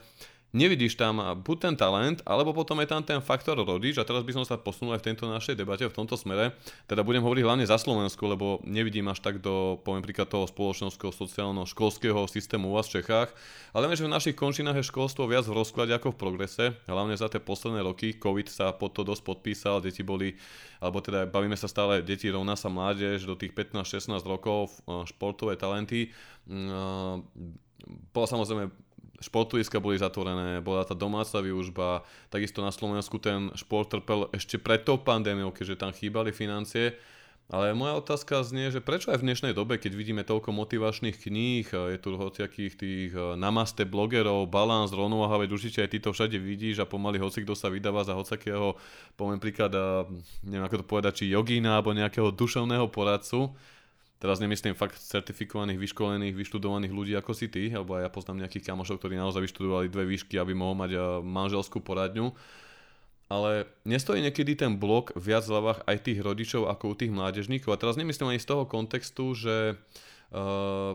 nevidíš tam buď ten talent, alebo potom je tam ten faktor rodič a teraz by som sa posunul aj v tejto našej debate, v tomto smere. Teda budem hovoriť hlavne za Slovensku, lebo nevidím až tak do, poviem príklad, toho spoločenského, sociálno-školského systému u vás v Čechách. Ale viem, že v našich končinách je školstvo viac v rozklade ako v progrese. Hlavne za tie posledné roky, COVID sa pod to dosť podpísal, deti boli, alebo teda bavíme sa stále, deti rovná sa mládež do tých pätnásť šestnásť rokov, športové talenty. Bolo samozrejme športoviska boli zatvorené, bola tá domáca výučba, takisto na Slovensku ten šport trpel ešte pred tou pandémiou, keďže tam chýbali financie. Ale moja otázka znie, že prečo aj v dnešnej dobe, keď vidíme toľko motivačných kníh, je tu hociakých tých namaste blogerov, Balance, Ronov, a veď určite aj ty to všade vidíš a pomaly hocikto sa vydáva za hociakého, poviem príklad, neviem ako to povedať, či jogína alebo nejakého duševného poradcu. Teraz nemyslím fakt certifikovaných, vyškolených, vyštudovaných ľudí ako si ty, alebo ja poznám nejakých kamošov, ktorí naozaj vyštudovali dve výšky, aby mohol mať manželskú poradňu. Ale nestojí niekedy ten blok viac v hlavách aj tých rodičov ako u tých mládežníkov. A teraz nemyslím ani z toho kontextu, že uh,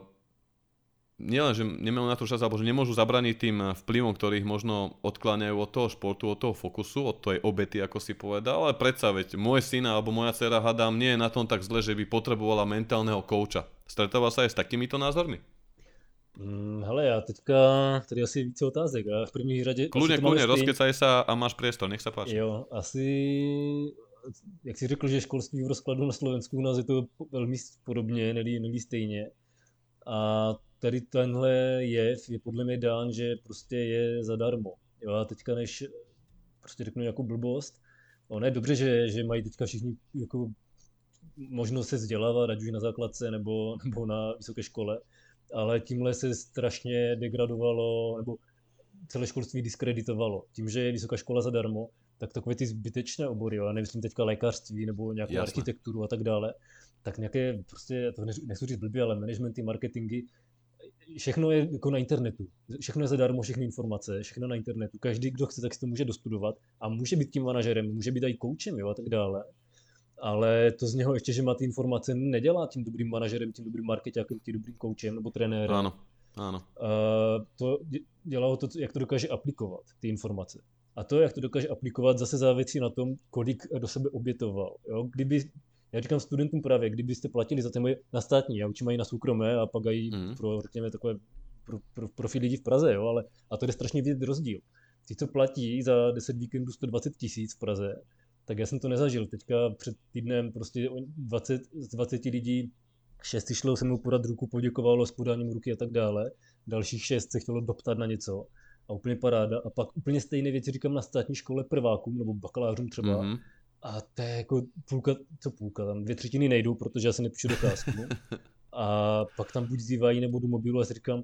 nielen, že nemajú na to čas, alebo že nemôžu zabraniť tým vplyvom, ktorých možno odkláňajú od toho športu, od toho fokusu, od tej obety, ako si povedal, ale predsa veď môj syn alebo moja dcera, hádam, nie je na tom tak zle, že by potrebovala mentálneho kouča. Stretáva sa aj s takýmito názormi? Hmm, hele, ja teďka, tady asi více otázek. A v první řadě... Kľudne, kľudne, rozkecaj sa a máš priestor, nech sa páči. Jo, asi... Jak si řekl, že školství v rozkladu na Slovensku, u nás je to veľmi podobne, nelí, nelí stejne. A tady tenhle jev je podle mě dán, že prostě je zadarmo. Jo, a teďka než prostě řeknu nějakou blbost, ono je dobře, že, že mají teďka všichni jako možnost se vzdělávat, ať už na základce nebo, nebo na vysoké škole, ale tímhle se strašně degradovalo, nebo celé školství diskreditovalo. Tím, že je vysoká škola zadarmo, tak takové ty zbytečné obory, já nevím teďka lékařství nebo nějakou Jasne. Architekturu a tak dále, tak nějaké prostě, to nechci říct blbě, ale managementy, marketingy, všechno je jako na internetu, všechno je zadarmo, všechny informace, všechno na internetu, každý, kdo chce, tak si to může dostudovat a může být tím manažerem, může být i koučem, jo, a tak dále. Ale to z něho ještě, že má ty informace, nedělá tím dobrým manažerem, tím dobrým marketákem, tím dobrým koučem nebo trenérem. Ano, ano. A to dělá ho to, jak to dokáže aplikovat, ty informace. A to, jak to dokáže aplikovat, zase závisí na tom, kolik do sebe obětoval, jo, kdyby... Já říkám studentům právě, kdybyste platili za ty moje na státní, já učím i na soukromé a pak i mm. pro, řekněme, takové pro, pro, profil lidí v Praze, jo, ale a to je strašně vidět rozdíl. ty, co platí za deset víkendů sto dvacet tisíc v Praze, tak já jsem to nezažil. Teďka před týdnem prostě dvacet, z dvaceti lidí šest šlo se mnou podat ruku, poděkovalo s podáním ruky a tak dále. Dalších šest se chtělo doptat na něco a úplně paráda. A pak úplně stejné věci říkám na státní škole prvákům nebo bakalářům třeba. Mm-hmm. A to je jako půlka, co půlka, tam dvě třetiny nejdou, protože já se nepíšu dokázku. A pak tam buď zývají nebo do mobilu a si říkám,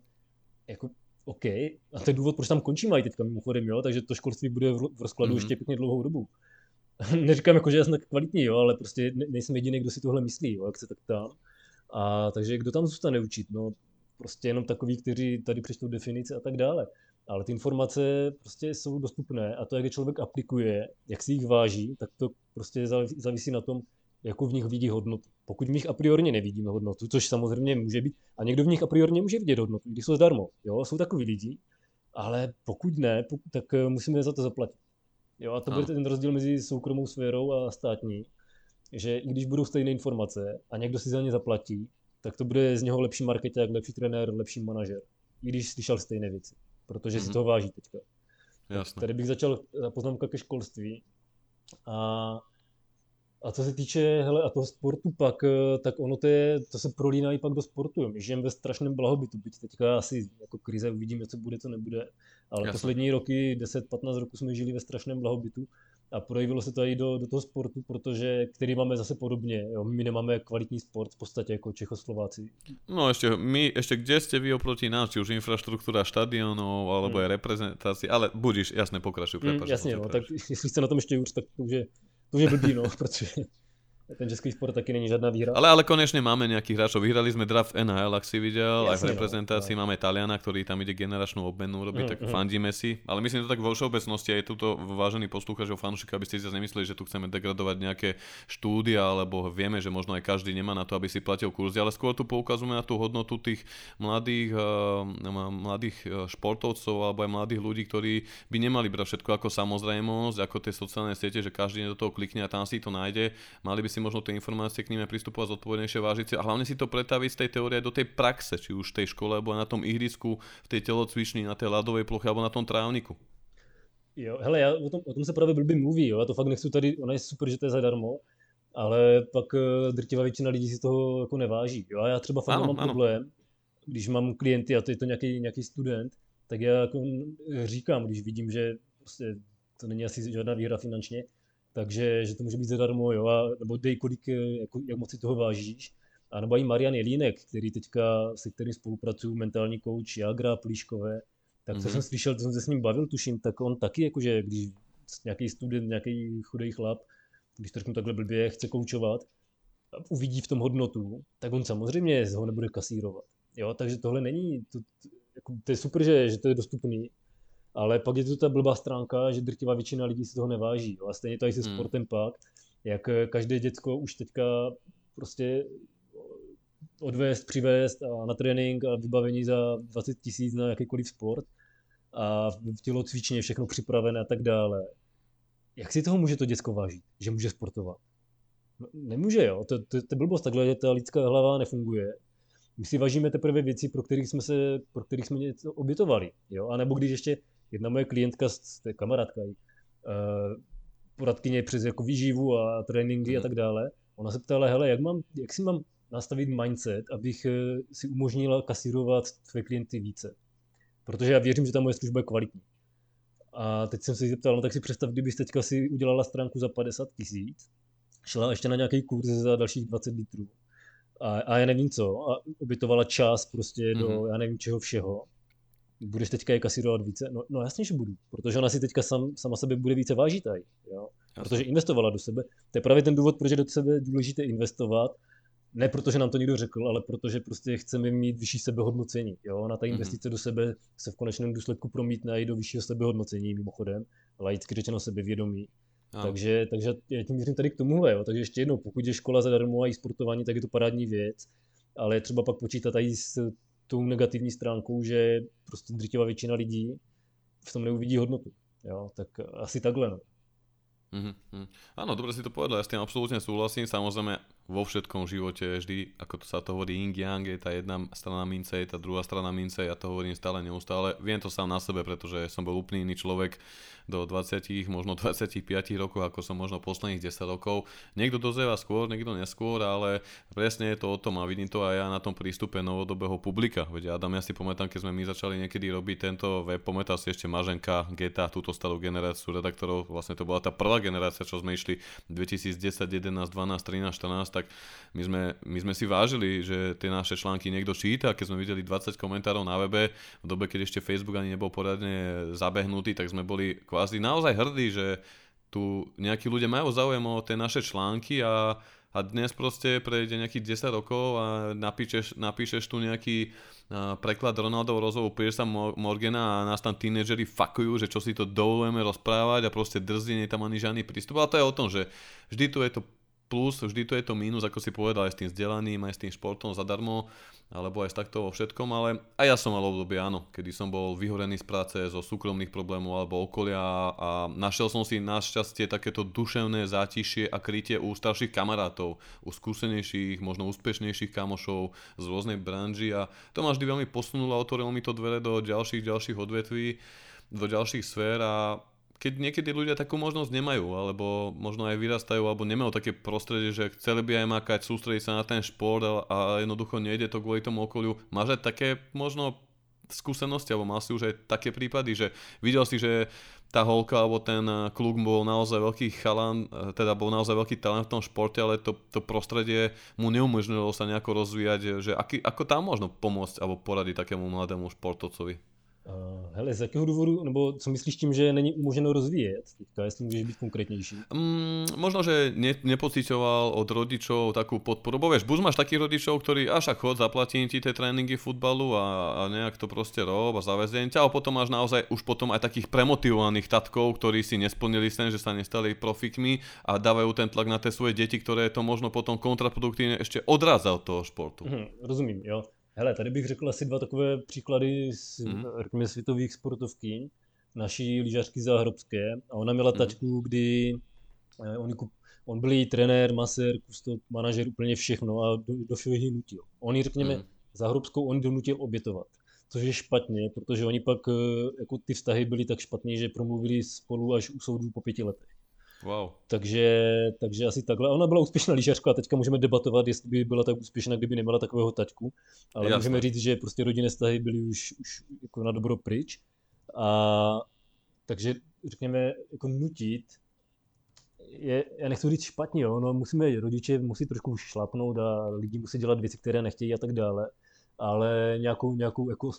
jako OK. A to je důvod, proč tam končí mají teďka mimochodem, jo? Takže to školství bude v rozkladu mm-hmm. ještě pěkně dlouhou dobu. Neříkám jako, že já jsem tak kvalitní, jo? Ale prostě nejsem jediný, kdo si tohle myslí, jo? Jak se tak ptám. A takže kdo tam zůstane učit? No prostě jenom takový, kteří tady přečtou definice a tak dále. Ale ty informace prostě jsou dostupné a to, jak je člověk aplikuje, jak si jich váží, tak to prostě závisí na tom, jakou v nich vidí hodnotu. Pokud v nich a priori nevidíme hodnotu, což samozřejmě může být, a někdo v nich a priori nemůže vidět hodnotu, když jsou zdarma, jo, jsou takový lidi, ale pokud ne, pokud, tak musíme za to zaplatit. Jo, a to bude ten rozdíl mezi soukromou sférou a státní, že i když budou stejné informace a někdo si za ně zaplatí, tak to bude z něho lepší marketák, lepší trenér, lepší manažer, i když slyšel stejné věci. Protože mm-hmm. si toho váží teďka. Jasne. Tady bych začal poznámka ke školství. A, a co se týče hele, a toho sportu pak, tak ono to, je, to se prolíná i pak do sportu. My žijeme ve strašném blahobytu, byť teďka asi jako krize uvidíme, co bude, co nebude. Ale Jasne. Poslední roky, deset patnáct roků jsme žili ve strašném blahobytu a projevilo se to i do, do toho sportu, protože který máme zase podobně. Jo? My nemáme kvalitní sport v podstatě jako Čechoslováci. No ešte, my, ešte kde ste vy oproti nás, či už infraštruktúra štadionov, alebo mm. je reprezentácia, ale budíš, jasne, pokračuj, prepáč. Mm, jasne, no, tak jestli ste na tom ešte už, tak to už je, to už je blbý, no, protože ten český sport taky není žádná výhra. Ale, ale konečne máme nejakých hráčov. Vyhrali sme draft en há el, ak si videl, jasne, aj v reprezentácii no. Máme Taliana, ktorý tam ide generačnú obmenu robiť, mm, tak mm. fandíme si. Ale myslím to tak vo všeobecnosti aj túto vážený poslucháč o fanúšik, aby ste si zase nemysleli, že tu chceme degradovať nejaké štúdia, alebo vieme, že možno aj každý nemá na to, aby si platil kurzy, ale skôr tu poukazujeme na tú hodnotu tých mladých, mladých športovcov alebo aj mladých ľudí, ktorí by nemali brať všetko ako samozrejmosť, ako tie sociálne siete, že každý do toho klikne a tam si to nájde. Mali by si možno tie informácie k nimi pristupovať zodpovednejšie, vážiť si a hlavne si to pretaviť z tej teórie do tej praxe, či už v tej škole, alebo na tom ihrisku, v tej telocvični, na tej ľadovej ploche, alebo na tom trávniku. Jo, hele, ja o tom, o tom se právě blbě mluví, jo, já to fakt nechci tady, ona je super, že to je zadarmo, ale pak drtivá většina lidí si toho jako neváží, jo, a já třeba fakt ano, mám ano. problém, když mám klienty a to je to nějaký, nějaký student, tak já jako říkám, když vidím, že prostě to není asi žádná výhra finančně, takže že to může být zadarmo, jo, a, nebo dej kolik, jako, jak moc si toho vážíš. A nebo i Marian Jelínek, který teďka, se kterým spolupracuju, mentální kouč Jagra, Plíškové, tak co mm-hmm. jsem slyšel, to jsem se s ním bavil, tuším, tak on taky, jakože když nějaký student, nějaký chudej chlap, když to řeknu takhle blbě, chce koučovat, uvidí v tom hodnotu, tak on samozřejmě ho nebude kasírovat. Jo, takže tohle není, to, to, to je super, že, že to je dostupný. Ale pak je to ta blbá stránka, že drtivá většina lidí si toho neváží. A stejně to i se sportem pak, jak každé děcko už teďka prostě odvést, přivést a na trénink a vybavení za dvacet tisíc na jakýkoliv sport a v tělocvičně všechno připravené a tak dále. Jak si toho může to děcko vážit, že může sportovat? No, nemůže, jo, to, to, to je blbost, takhle ta lidská hlava nefunguje. My si vážíme teprve věci, pro kterých jsme se, pro kterých jsme něco obětovali, jo, a nebo když ještě jedna moje klientka, to je kamarádka, uh, poradkyně přes jako výživu a tréninky mm. a tak dále. Ona se ptala, hele, jak, mám, jak si mám nastavit mindset, abych uh, si umožnila kasírovat tvé klienty více. Protože já věřím, že ta moje služba je kvalitní. A teď jsem se jí zeptal, no tak si představ, kdybys teďka si udělala stránku za padesát tisíc, šla ještě na nějaký kurz za dalších dvacet litrů a, a já nevím co, a obětovala čas prostě do mm. já nevím čeho všeho. Budeš teďka je kasírovat více? No, no jasně, že budu, protože ona si teďka sam, sama sebe bude více vážit aj, jo? Protože investovala do sebe. To je právě ten důvod, proč je do sebe důležité investovat, ne protože nám to někdo řekl, ale protože prostě chceme mít vyšší sebehodnocení, jo? Na ta investice mm-hmm. do sebe se v konečném důsledku promítne i do vyššího sebehodnocení, mimochodem, laicky řečeno sebevědomí. Aho. Takže, takže já tím věřím tady k tomuhle, jo? Takže ještě jednou, pokud je škola zadarmo a i sportování, tak je to parádní věc, ale třeba pak počítat i s tou negativní stránkou, že prostě drtivá většina lidí v tom neuvidí hodnotu. Jo, tak asi takhle. No. Mm-hmm. Áno, dobre si to povedal, ja s tým absolútne súhlasím. Samozrejme, v vo všetkom živote vždy, ako to sa to hovorí, yin yang, je tá jedna strana mince, je tá druhá strana mince, ja to hovorím stále neustále. Viem to sám na sebe, pretože som bol úplný iný človek do dvadsať, možno dvadsaťpäť rokov, ako som možno posledných desať rokov. Niekto dozrieva skôr, niekto neskôr, ale presne je to o tom a vidím to aj ja na tom prístupe novodobého publika. Veď Adam, ja si pamätám, keď sme my začali niekedy robiť tento web, pamätám si ešte Maženka, Geta, túto starú generáciu redaktorov, vlastne to bola tá prvá generácia, čo sme išli dvetisícdesať, jedenásť, dvanásť, trinásť, štrnásť, tak my sme, my sme si vážili, že tie naše články niekto číta, keď sme videli dvadsať komentárov na webe, v dobe, keď ešte Facebook ani nebol poriadne zabehnutý, tak sme boli kvázi naozaj hrdí, že tu nejakí ľudia majú záujem o tie naše články a, a dnes proste prejde nejakých desať rokov a napíšeš, napíšeš tu nejaký preklad Ronaldov rozhovu Piersa Morgana a nás tam tínedžeri fakujú, že čo si to dovolujeme rozprávať a proste drzí, nie tam ani žiadny prístup. A to je o tom, že vždy tu je to plus, vždy to je to mínus, ako si povedal, aj s tým vzdelaním, aj s tým športom zadarmo, alebo aj s takto vo všetkom, ale aj ja som mal obdobie, áno, kedy som bol vyhorený z práce, zo súkromných problémov alebo okolia a našiel som si našťastie takéto duševné zátišie a krytie u starších kamarátov, u skúsenejších, možno úspešnejších kamošov z rôznej branži a to ma vždy veľmi posunulo a otvorilo mi to dvere do ďalších, ďalších odvetví, do ďalších sfér a keď niekedy ľudia takú možnosť nemajú, alebo možno aj vyrastajú, alebo nemajú také prostredie, že chceli by aj makať, sústrediť sa na ten šport a jednoducho nejde to kvôli tomu okoliu. Máš aj také možno skúsenosti, alebo mal si už aj také prípady, že videl si, že tá holka alebo ten kluk bol naozaj veľký chalan, teda bol naozaj veľký talent v tom športe, ale to, to prostredie mu neumožnilo sa nejako rozvíjať, že aký, ako tam možno pomôcť alebo poradiť takému mladému športovcovi? Uh, hele, z jakého důvodu, nebo co myslíš tím, že není možno rozvíjet? Teďka, jestli můžeš být konkrétnější. Mm, možno, že ne, nepocitoval od rodičov takú podporu. Bo vieš, buď máš takých rodičov, ktorí až a chod, zaplatím ti tie tréningy futbalu a, a nejak to proste rob a zaveziem ťa. A potom máš naozaj už potom aj takých premotivovaných tatkov, ktorí si nesplnili sen, že sa nestali profikmi a dávajú ten tlak na tie svoje deti, ktoré to možno potom kontraproduktívne ešte odrázal toho športu. Mm, rozumím, jo. Hele, tady bych řekl asi dva takové příklady z mm. světových sportovkyň, naší lyžařky Záhrobské. A ona měla mm. taťku, kdy on, on byl její trenér, masér, kustot, manažer, úplně všechno a do, do všeho ji nutil. Oni, řekněme, mm. Záhrobskou on donutil obětovat, což je špatně, protože oni pak jako ty vztahy byly tak špatné, že promluvili spolu až u soudů po pěti letech. Wow. Takže, takže asi takhle. Ona byla úspěšná lyžařka a teďka můžeme debatovat, jestli by byla tak úspěšná, kdyby neměla takového taťku. Ale Jasne. Můžeme říct, že prostě rodinné vztahy byly už, už jako na dobro pryč. A takže řekněme, jako nutit, je, já nechci říct špatně, jo? No, musíme, rodiče musí trošku už šlápnout a lidi musí dělat věci, které nechtějí a tak dále. Ale nějakou, nějakou jako,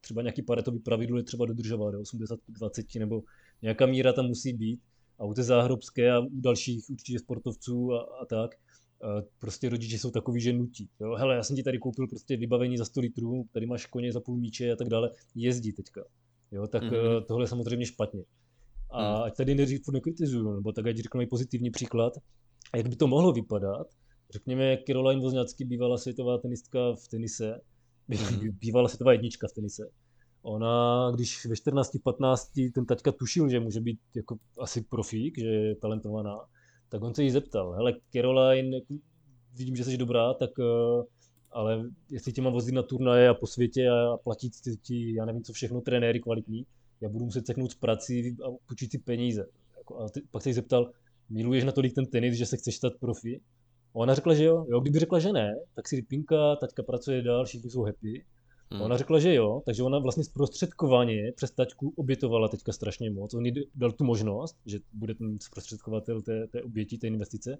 třeba nějaký paretový pravidlo je třeba dodržovat, jo? osmdesát dvacet nebo nějaká míra tam musí být. A u té Záhrobské a u dalších určitě sportovců a, a tak, a prostě rodiče jsou takový, že nutí. Jo? Hele, já jsem ti tady koupil prostě vybavení za sto litrů, tady máš koně za půl míče a tak dále, jezdí teďka. Jo? Tak mm-hmm. tohle je samozřejmě špatně. A mm. ať tady nekritizuju, nebo tak ať řeknu pozitivní příklad, a jak by to mohlo vypadat, řekněme, Caroline Wozniacki, bývalá světová tenistka v tenise, bývalá světová jednička v tenise. Ona, když ve čtrnácti, patnácti ten taťka tušil, že může být jako asi profík, že je talentovaná, tak on se jí zeptal, hele Caroline, vidím, že jsi dobrá, tak ale jestli tě mám vozit na turnaje a po světě a platit ti, já nevím co všechno, trenéry kvalitní, já budu muset ceknout z prací a půjčit si peníze. A pak se jí zeptal, miluješ natolik ten tenis, že se chceš stát profi? A ona řekla, že jo. jo. Kdyby řekla, že ne, tak si pinká, taťka pracuje dál, všichni jsou happy. Hmm. Ona řekla, že jo, takže ona vlastně zprostředkovaně přes taťku obětovala teďka strašně moc. On jí dal tu možnost, že bude ten zprostředkovatel té, té oběti, té investice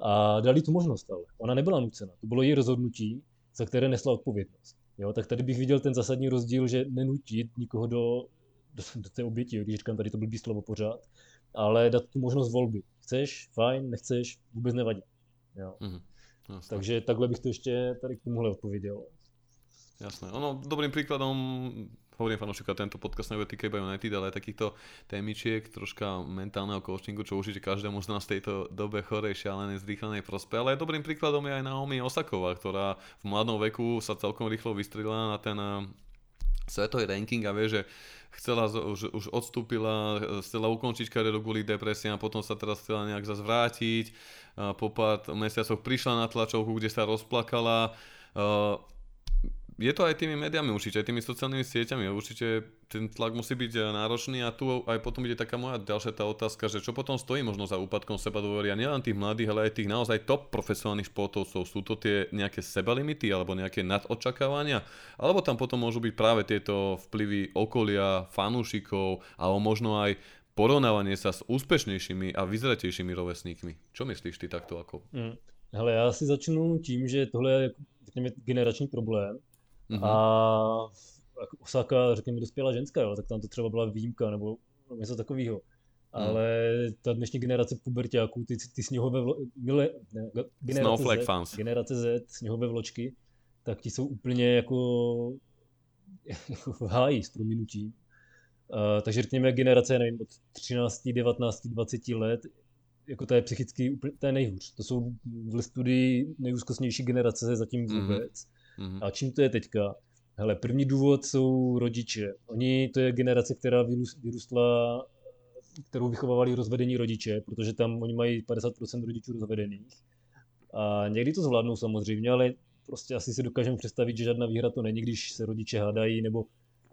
a dal jí tu možnost, ale ona nebyla nucena. To bylo její rozhodnutí, za které nesla odpovědnost. Jo, tak tady bych viděl ten zásadní rozdíl, že nenutit nikoho do, do, do té oběti, jo, když říkám tady to blbý slovo pořád, ale dát tu možnost volby. Chceš, fajn, nechceš, vůbec nevadí. Jo. Hmm. Takže takhle bych to ještě tady k tomuhle odpověděl. Jasné. Ono, dobrým príkladom, hovorím fanúšika, tento podcast nebude týkať iba United, ale aj takýchto témičiek, troška mentálneho coachingu, čo určite každému z nás v tejto dobe chorej, šialenej, zrýchlenej prospe. Ale dobrým príkladom je aj Naomi Osaková, ktorá v mladom veku sa celkom rýchlo vystrelila na ten svetový ranking a vie, že chcela, už, už odstúpila, chcela ukončiť kariéru kvôli depresia, potom sa teraz chcela nejak zase vrátiť, po pár mesiacoch prišla na tlačovku, kde sa rozplakala. Je to aj tými médiami určite, aj tými sociálnymi sieťami, určite ten tlak musí byť náročný a tu aj potom ide taká moja ďalšia tá otázka, že čo potom stojí možno za úpadkom sebadôvery a nielen tých mladých, ale aj tých naozaj top profesionálnych športovcov. Sú to tie nejaké sebalimity alebo nejaké nadočakávania, alebo tam potom môžu byť práve tieto vplyvy okolia, fanúšikov alebo možno aj porovnávanie sa s úspešnejšími a vyzretejšími rovesníkmi. Čo myslíš ty takto ako? Mm. Hele, já si začnu tím, že tohle je řekněme, generační problém. Uhum. A Osaka, řekněme, dospělá ženská, jo, tak tam to třeba byla výjimka nebo něco takového. Ale uhum. ta dnešní generace puberťáků, ty, ty sněhové vlo... Mile... Ne, generace, Z, fans. generace Z, sněhové vločky, tak ti jsou úplně jako, jako v háji s prominutím. Uh, takže řekněme generace, nevím, od třináct, devatenáct, dvacet let, jako ta je psychicky úplně, ta je nejhůř. To jsou v studii nejúzkostnější generace zatím vůbec. Uhum. A čím to je teďka? Hele, první důvod jsou rodiče. Oni, to je generace, která vyrůstla, kterou vychovávali rozvedení rodiče, protože tam oni mají padesát procent rodičů rozvedených. A někdy to zvládnou samozřejmě, ale prostě asi si dokážeme představit, že žádná výhra to není, když se rodiče hádají, nebo,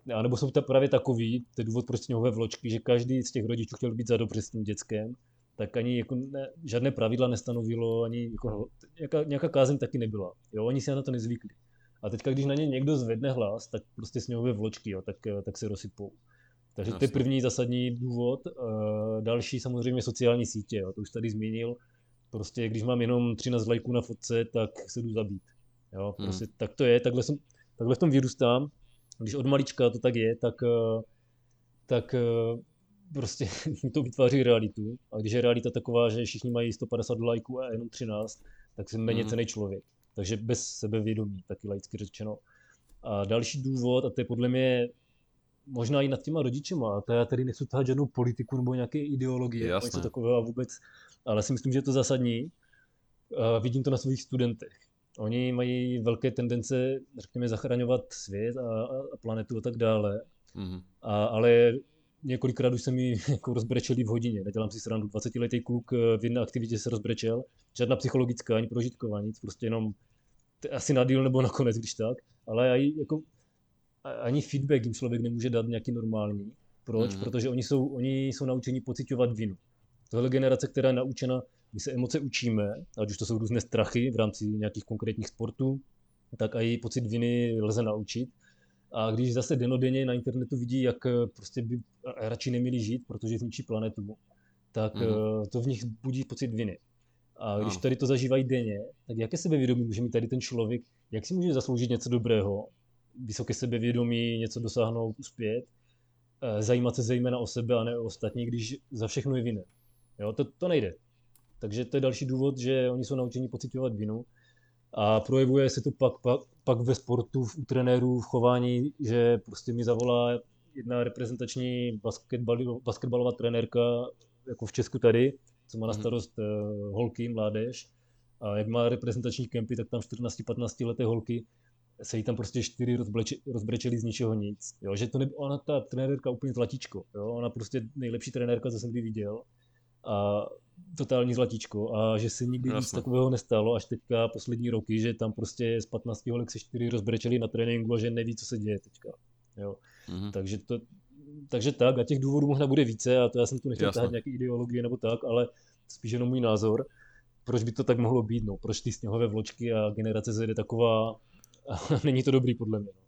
nebo jsou ta právě takový, to je důvod pro sněhové vločky, že každý z těch rodičů chtěl být za dobře s tím dětskem, tak ani jako ne, žádné pravidla nestanovilo, ani jako, nějaká, nějaká kázeň taky nebyla. Jo, oni si na to nezvykli. A teďka, když na ně někdo zvedne hlas, tak prostě sněhové vločky, jo, tak, tak se rozsypou. Takže to je první zásadní důvod. Další samozřejmě sociální sítě, jo, to už tady zmínil. Prostě když mám jenom třináct lajků na fotce, tak se jdu zabít. Jo, prostě hmm. tak to je, takhle, jsem, takhle v tom vyrůstám. Když od malička to tak je, tak, tak prostě to vytváří realitu. A když je realita taková, že všichni mají sto padesát lajků a jenom třináct, tak jsem méně cenný člověk. Takže bez sebevědomí, taky laicky řečeno. A další důvod, a to je podle mě možná i nad těma rodičema, a já tady nechci tahat žádnou politiku nebo nějaké ideologie, něco takového vůbec, ale si myslím, že je to zásadní. A vidím to na svých studentech. Oni mají velké tendence, řekněme, zachraňovat svět a, a planetu a tak dále. Mm-hmm. A, ale několikrát už se mi jako rozbrečeli v hodině, nedělám si srandu, dvacetiletý kluk v jedné aktivitě se rozbrečel, žádná psychologická, ani prožitková, nic, prostě jenom asi na díl nebo nakonec, když tak, ale aj, jako, ani feedback jim člověk nemůže dát nějaký normální. Proč? Mm. Protože oni jsou, oni jsou naučeni pociťovat vinu. Tohle generace, která je naučena, my se emoce učíme, ať už to jsou různé strachy v rámci nějakých konkrétních sportů, tak i pocit viny lze naučit. A když zase denodenně na internetu vidí, jak prostě by radši neměli žít, protože zničí planetu, tak mm. to v nich budí pocit viny. A když tady to zažívají denně, tak jaké sebevědomí může mít tady ten člověk, jak si může zasloužit něco dobrého, vysoké sebevědomí, něco dosáhnout, uspět, zajímat se zejména o sebe a ne o ostatní, když za všechno je vinen. Jo, to, to nejde. Takže to je další důvod, že oni jsou naučeni pociťovat vinu. A projevuje se to pak, pak, pak ve sportu, v, u trenérů, v chování, že prostě mi zavolá jedna reprezentační basketbal, basketbalová trenérka, jako v Česku tady, co má na starost uh, holky, mládež. A jak má reprezentační kempy, tak tam čtrnáct až patnáct leté holky se jí tam prostě čtyři rozbrečeli z ničeho nic. Jo, že to neby, ona ta trenérka úplně zlatíčko, jo, ona prostě nejlepší trenérka, co jsem kdy viděl. A totální zlatíčko a že se nikdy nic takového nestalo až teďka poslední roky, že tam prostě z patnácti holek se čtyři rozbrečeli na tréninku a že neví, co se děje teďka. Jo. Mm-hmm. Takže, to, takže tak, a těch důvodů možná bude více a to já jsem tu nechtěl tahat nějaké ideologie nebo tak, ale spíš jenom můj názor, proč by to tak mohlo být, no, proč ty sněhové vločky a generace Z je taková a není to dobrý podle mě. No.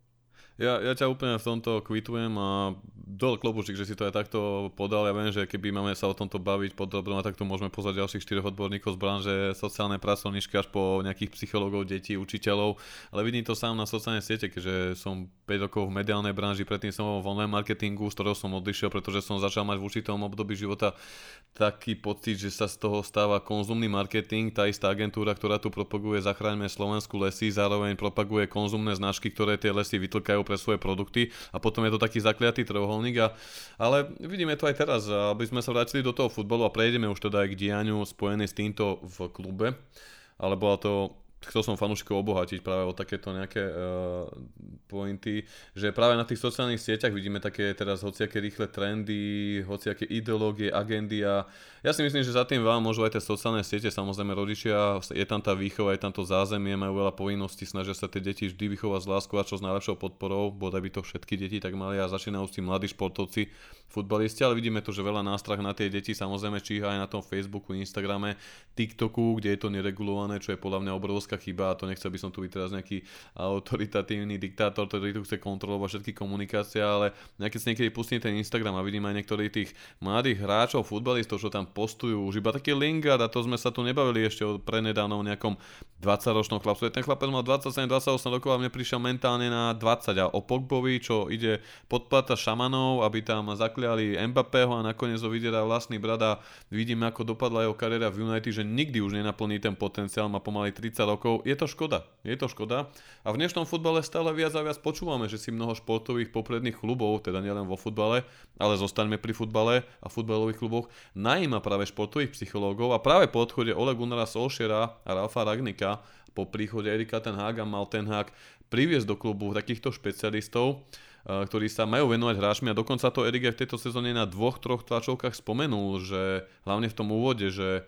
Ja, ja ťa úplne v tomto kvitujem a dole klobučík, že si to aj takto podal. Ja viem, že keby máme sa o tomto baviť podrobno, tak to môžeme pozvať ďalších štyroch odborníkov z branže sociálne pracovníčky až po nejakých psychológov, detí, učiteľov. Ale vidím to sám na sociálnej siete, keďže som päť rokov v mediálnej branži, predtým som v online marketingu, z ktorého som odišiel, pretože som začal mať v určitom období života taký pocit, že sa z toho stáva konzumný marketing, tá istá agentúra, ktorá tu propaguje zachráňme slovenskú lesy, zároveň propaguje konzumné značky, ktoré tie lesy vytlkajú pre svoje produkty a potom je to taký zakliatý trojuholník. A, ale vidíme to aj teraz, aby sme sa vrátili do toho futbalu a prejdeme už teda aj k dianiu spojené s týmto v klube. Ale bola to chcel som fanúšikov obohatiť práve o takéto nejaké uh, pointy, že práve na tých sociálnych sieťach vidíme také teraz hociaké rýchle trendy, hociaké ideológie, agendy a ja si myslím, že za tým vám môžu aj tie sociálne siete, samozrejme rodičia, je tam tá výchova, je tam to zázemie, majú veľa povinností, snažia sa tie deti vždy vychovať s láskou a čo s najlepšou podporou, bodaj by to všetky deti tak mali a začínajú s tým mladí športovci, futbalisti, ale vidíme to, že veľa nástrah na tie deti samozrejme číha aj na tom Facebooku, Instagrame, TikToku, kde je to neregulované, čo je podľa mňa obrovská chyba a to nechcel by som tu byť teraz nejaký autoritatívny diktátor, ktorý tu chce kontrolovať všetky komunikácie, ale ja keď si niekedy pustím ten Instagram a vidím aj niektorých tých mladých hráčov, futbalistov, čo tam postujú, už iba taký Lingard, a to sme sa tu nebavili ešte o prenedánom nejakom dvadsaťročnom chlapcu. Ten chlapec mal dvadsaťsedem dvadsaťosem rokov a mne prišiel mentálne na dvadsať a o Pogbovi, čo ide podplata šamanov, aby tam zakliali Mbappého a nakoniec ho vydiera vlastný brat a vidíme, ako dopadla jeho kariéra v United, že nikdy už nenaplní ten potenciál, má pomaly tridsať rokov. Je to škoda, je to škoda. A v dnešnom futbale stále viac a viac počúvame, že si mnoho športových popredných klubov, teda nielen vo futbale, ale zostaňme pri futbale a futbalových kluboch, najíma práve športových psychológov a práve po odchode Ole Gunnara Solskjaera a Ralfa Rangnicka po príchode Erika ten Haga mal ten Hag priviesť do klubu takýchto špecialistov, ktorí sa majú venovať hráčmi a dokonca to Erik aj v tejto sezóne na dvoch, troch tlačovkách spomenul, že hlavne v tom úvode, že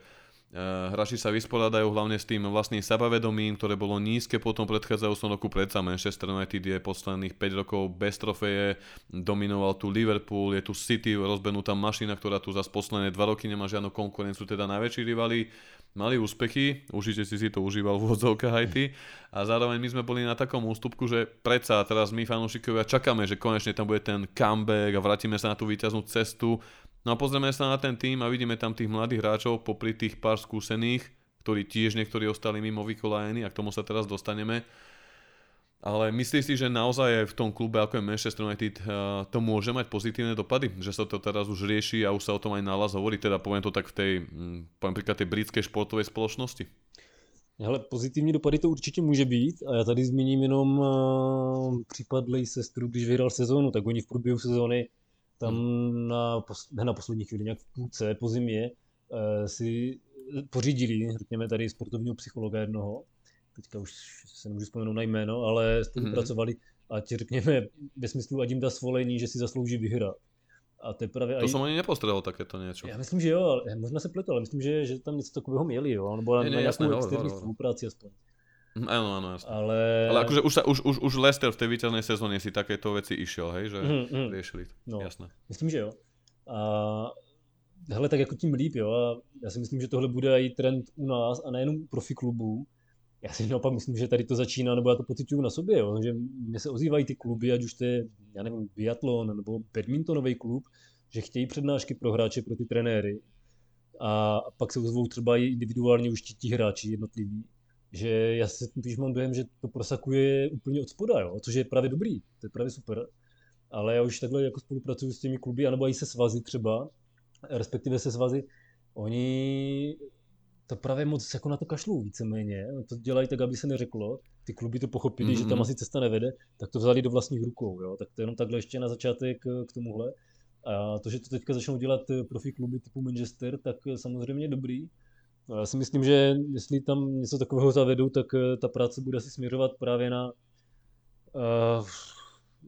hráči sa vysporadajú hlavne s tým vlastným sebavedomím, ktoré bolo nízke po tom predchádzajúcom roku. Predsa Manchester United je posledných päť rokov bez trofeje, dominoval tu Liverpool, je tu City, rozbenutá mašina, ktorá tu zas posledné dva roky nemá žiadnu konkurenciu, teda najväčší rivali mali úspechy, určite si si to užíval v úvodzovkách aj ty. A zároveň my sme boli na takom ústupku, že predsa teraz my fanúšikovia čakáme, že konečne tam bude ten comeback a vrátime sa na tú víťaznú cestu. No a pozrieme sa na ten tým a vidíme tam tých mladých hráčov popri tých pár skúsených, ktorí tiež niektorí ostali mimo vykolajení a k tomu sa teraz dostaneme. Ale myslíš si, že naozaj v tom klube, ako je Manchester United, to môže mať pozitívne dopady? Že sa to teraz už rieši a už sa o tom aj nahlas hovorí? Teda poviem to tak v tej, poviem príklad, tej britské športové spoločnosti. Hele, pozitivní dopady to určitě může být a já tady zmíním jenom uh, případ Leicesteru, když vyhrál sezónu, tak oni v průběhu sezóny tam hmm. na, posl- na poslední chvíli, nějak v půlce, po zimě, uh, si pořídili, řekněme tady sportovního psychologa jednoho, teďka už se nemůžu vzpomenout na jméno, ale spolupracovali hmm. a ti řekněme ve smyslu, ať jim dá svolení, že si zaslouží vyhrát. A to je právě to aj... som ani nepostrel takéto niečo. Ja myslím, že jo, ale možno sa pleto, ale myslím, že, že tam niečo takového mieli, jo, alebo na nejakú externú spolupráci aspoň. Áno, áno, jasné. Ale, ale akože už, sa, už, už, už Leicester v tej víťaznej sezóne si takéto veci išiel, hej, že mm, mm. riešili to, no, jasné. Myslím, že jo. A hele, tak ako tím líp, jo, a ja si myslím, že tohle bude aj trend u nás a nejenom profi klubů. Ja si naopak myslím, že tady to začíná, nebo já to pociťuju na sobě, jo, že mě se ozývají ty kluby, ať už to je, já nevím, biatlon nebo badmintonový klub, že chtějí přednášky pro hráče, pro ty trenéry. A pak se ozvou třeba i individuálně už ti hráči jednotliví, že já si spíš mám dojem, že to prosakuje úplně od spoda, jo, což je právě dobrý, to je právě super. Ale já už takhle jako spolupracuju s těmi kluby, anebo i se svazy třeba, respektive se svazy, oni to právě moc jako na to kašlou víceméně, to dělají tak, aby se neřeklo, ty kluby to pochopili, mm-hmm. že tam asi cesta nevede, tak to vzali do vlastních rukou, jo? Tak to jenom takhle ještě na začátek k tomuhle. A to, že to teďka začnou dělat profi kluby typu Manchester, tak samozřejmě dobrý. No, já si myslím, že jestli tam něco takového zavedou, tak ta práce bude asi směřovat právě na, uh,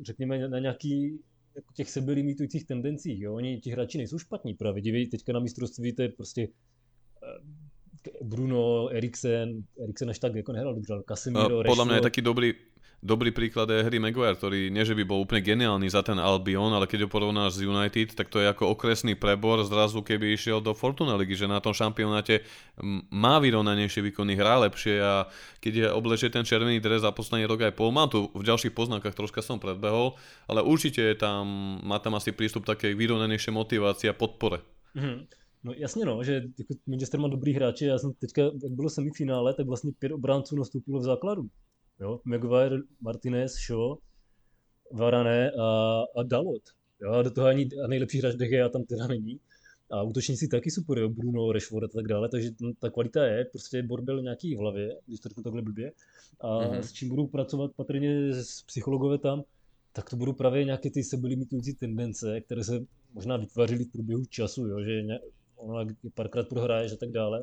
řekněme, na nějaký jako těch sebelimitujících tendencích, jo? Oni, ti hráči nejsou špatní právě, dívej, teďka na mistrovství, to je prostě uh, Bruno, Eriksen, Eriksen až tak ako nehral dobře, Casemiro, Rashford. Podľa mňa je taký dobrý, dobrý príklad je Harry Maguire, ktorý nie, že by bol úplne geniálny za ten Albion, ale keď ho porovnáš z United, tak to je ako okresný prebor, zrazu keby išiel do Fortuna ligy, že na tom šampionáte má vyrovnanejšie výkony, hrá lepšie a keď je oblečie ten červený dres za posledný rok aj pol, mám tu v ďalších poznámkach, troška som predbehol, ale určite je tam, má tam asi prístup takej vyrovnanejšej motivácie a podpore. Mhm. No jasně no, že jako Manchester má dobrý hráče, já jsem teďka, jak bylo semifinále, tak vlastně pět obránců nastoupilo v základu. Jo? Maguire, Martinez, Shaw, Varane a, a Dalot. Jo? A do toho ani a nejlepší hráč De Gea tam teda není. A útočníci taky super, jo? Bruno, Rashford a tak dále, takže ta kvalita je, prostě bordel nějaký v hlavě, když to řeknu takhle blbě. A mm-hmm. s čím budou pracovat patrně psychologové tam, tak to budou právě nějaké ty sebelimitující tendence, které se možná vytvářily v průběhu času, jo? Že ně... ono párkrát prohraješ a tak dále,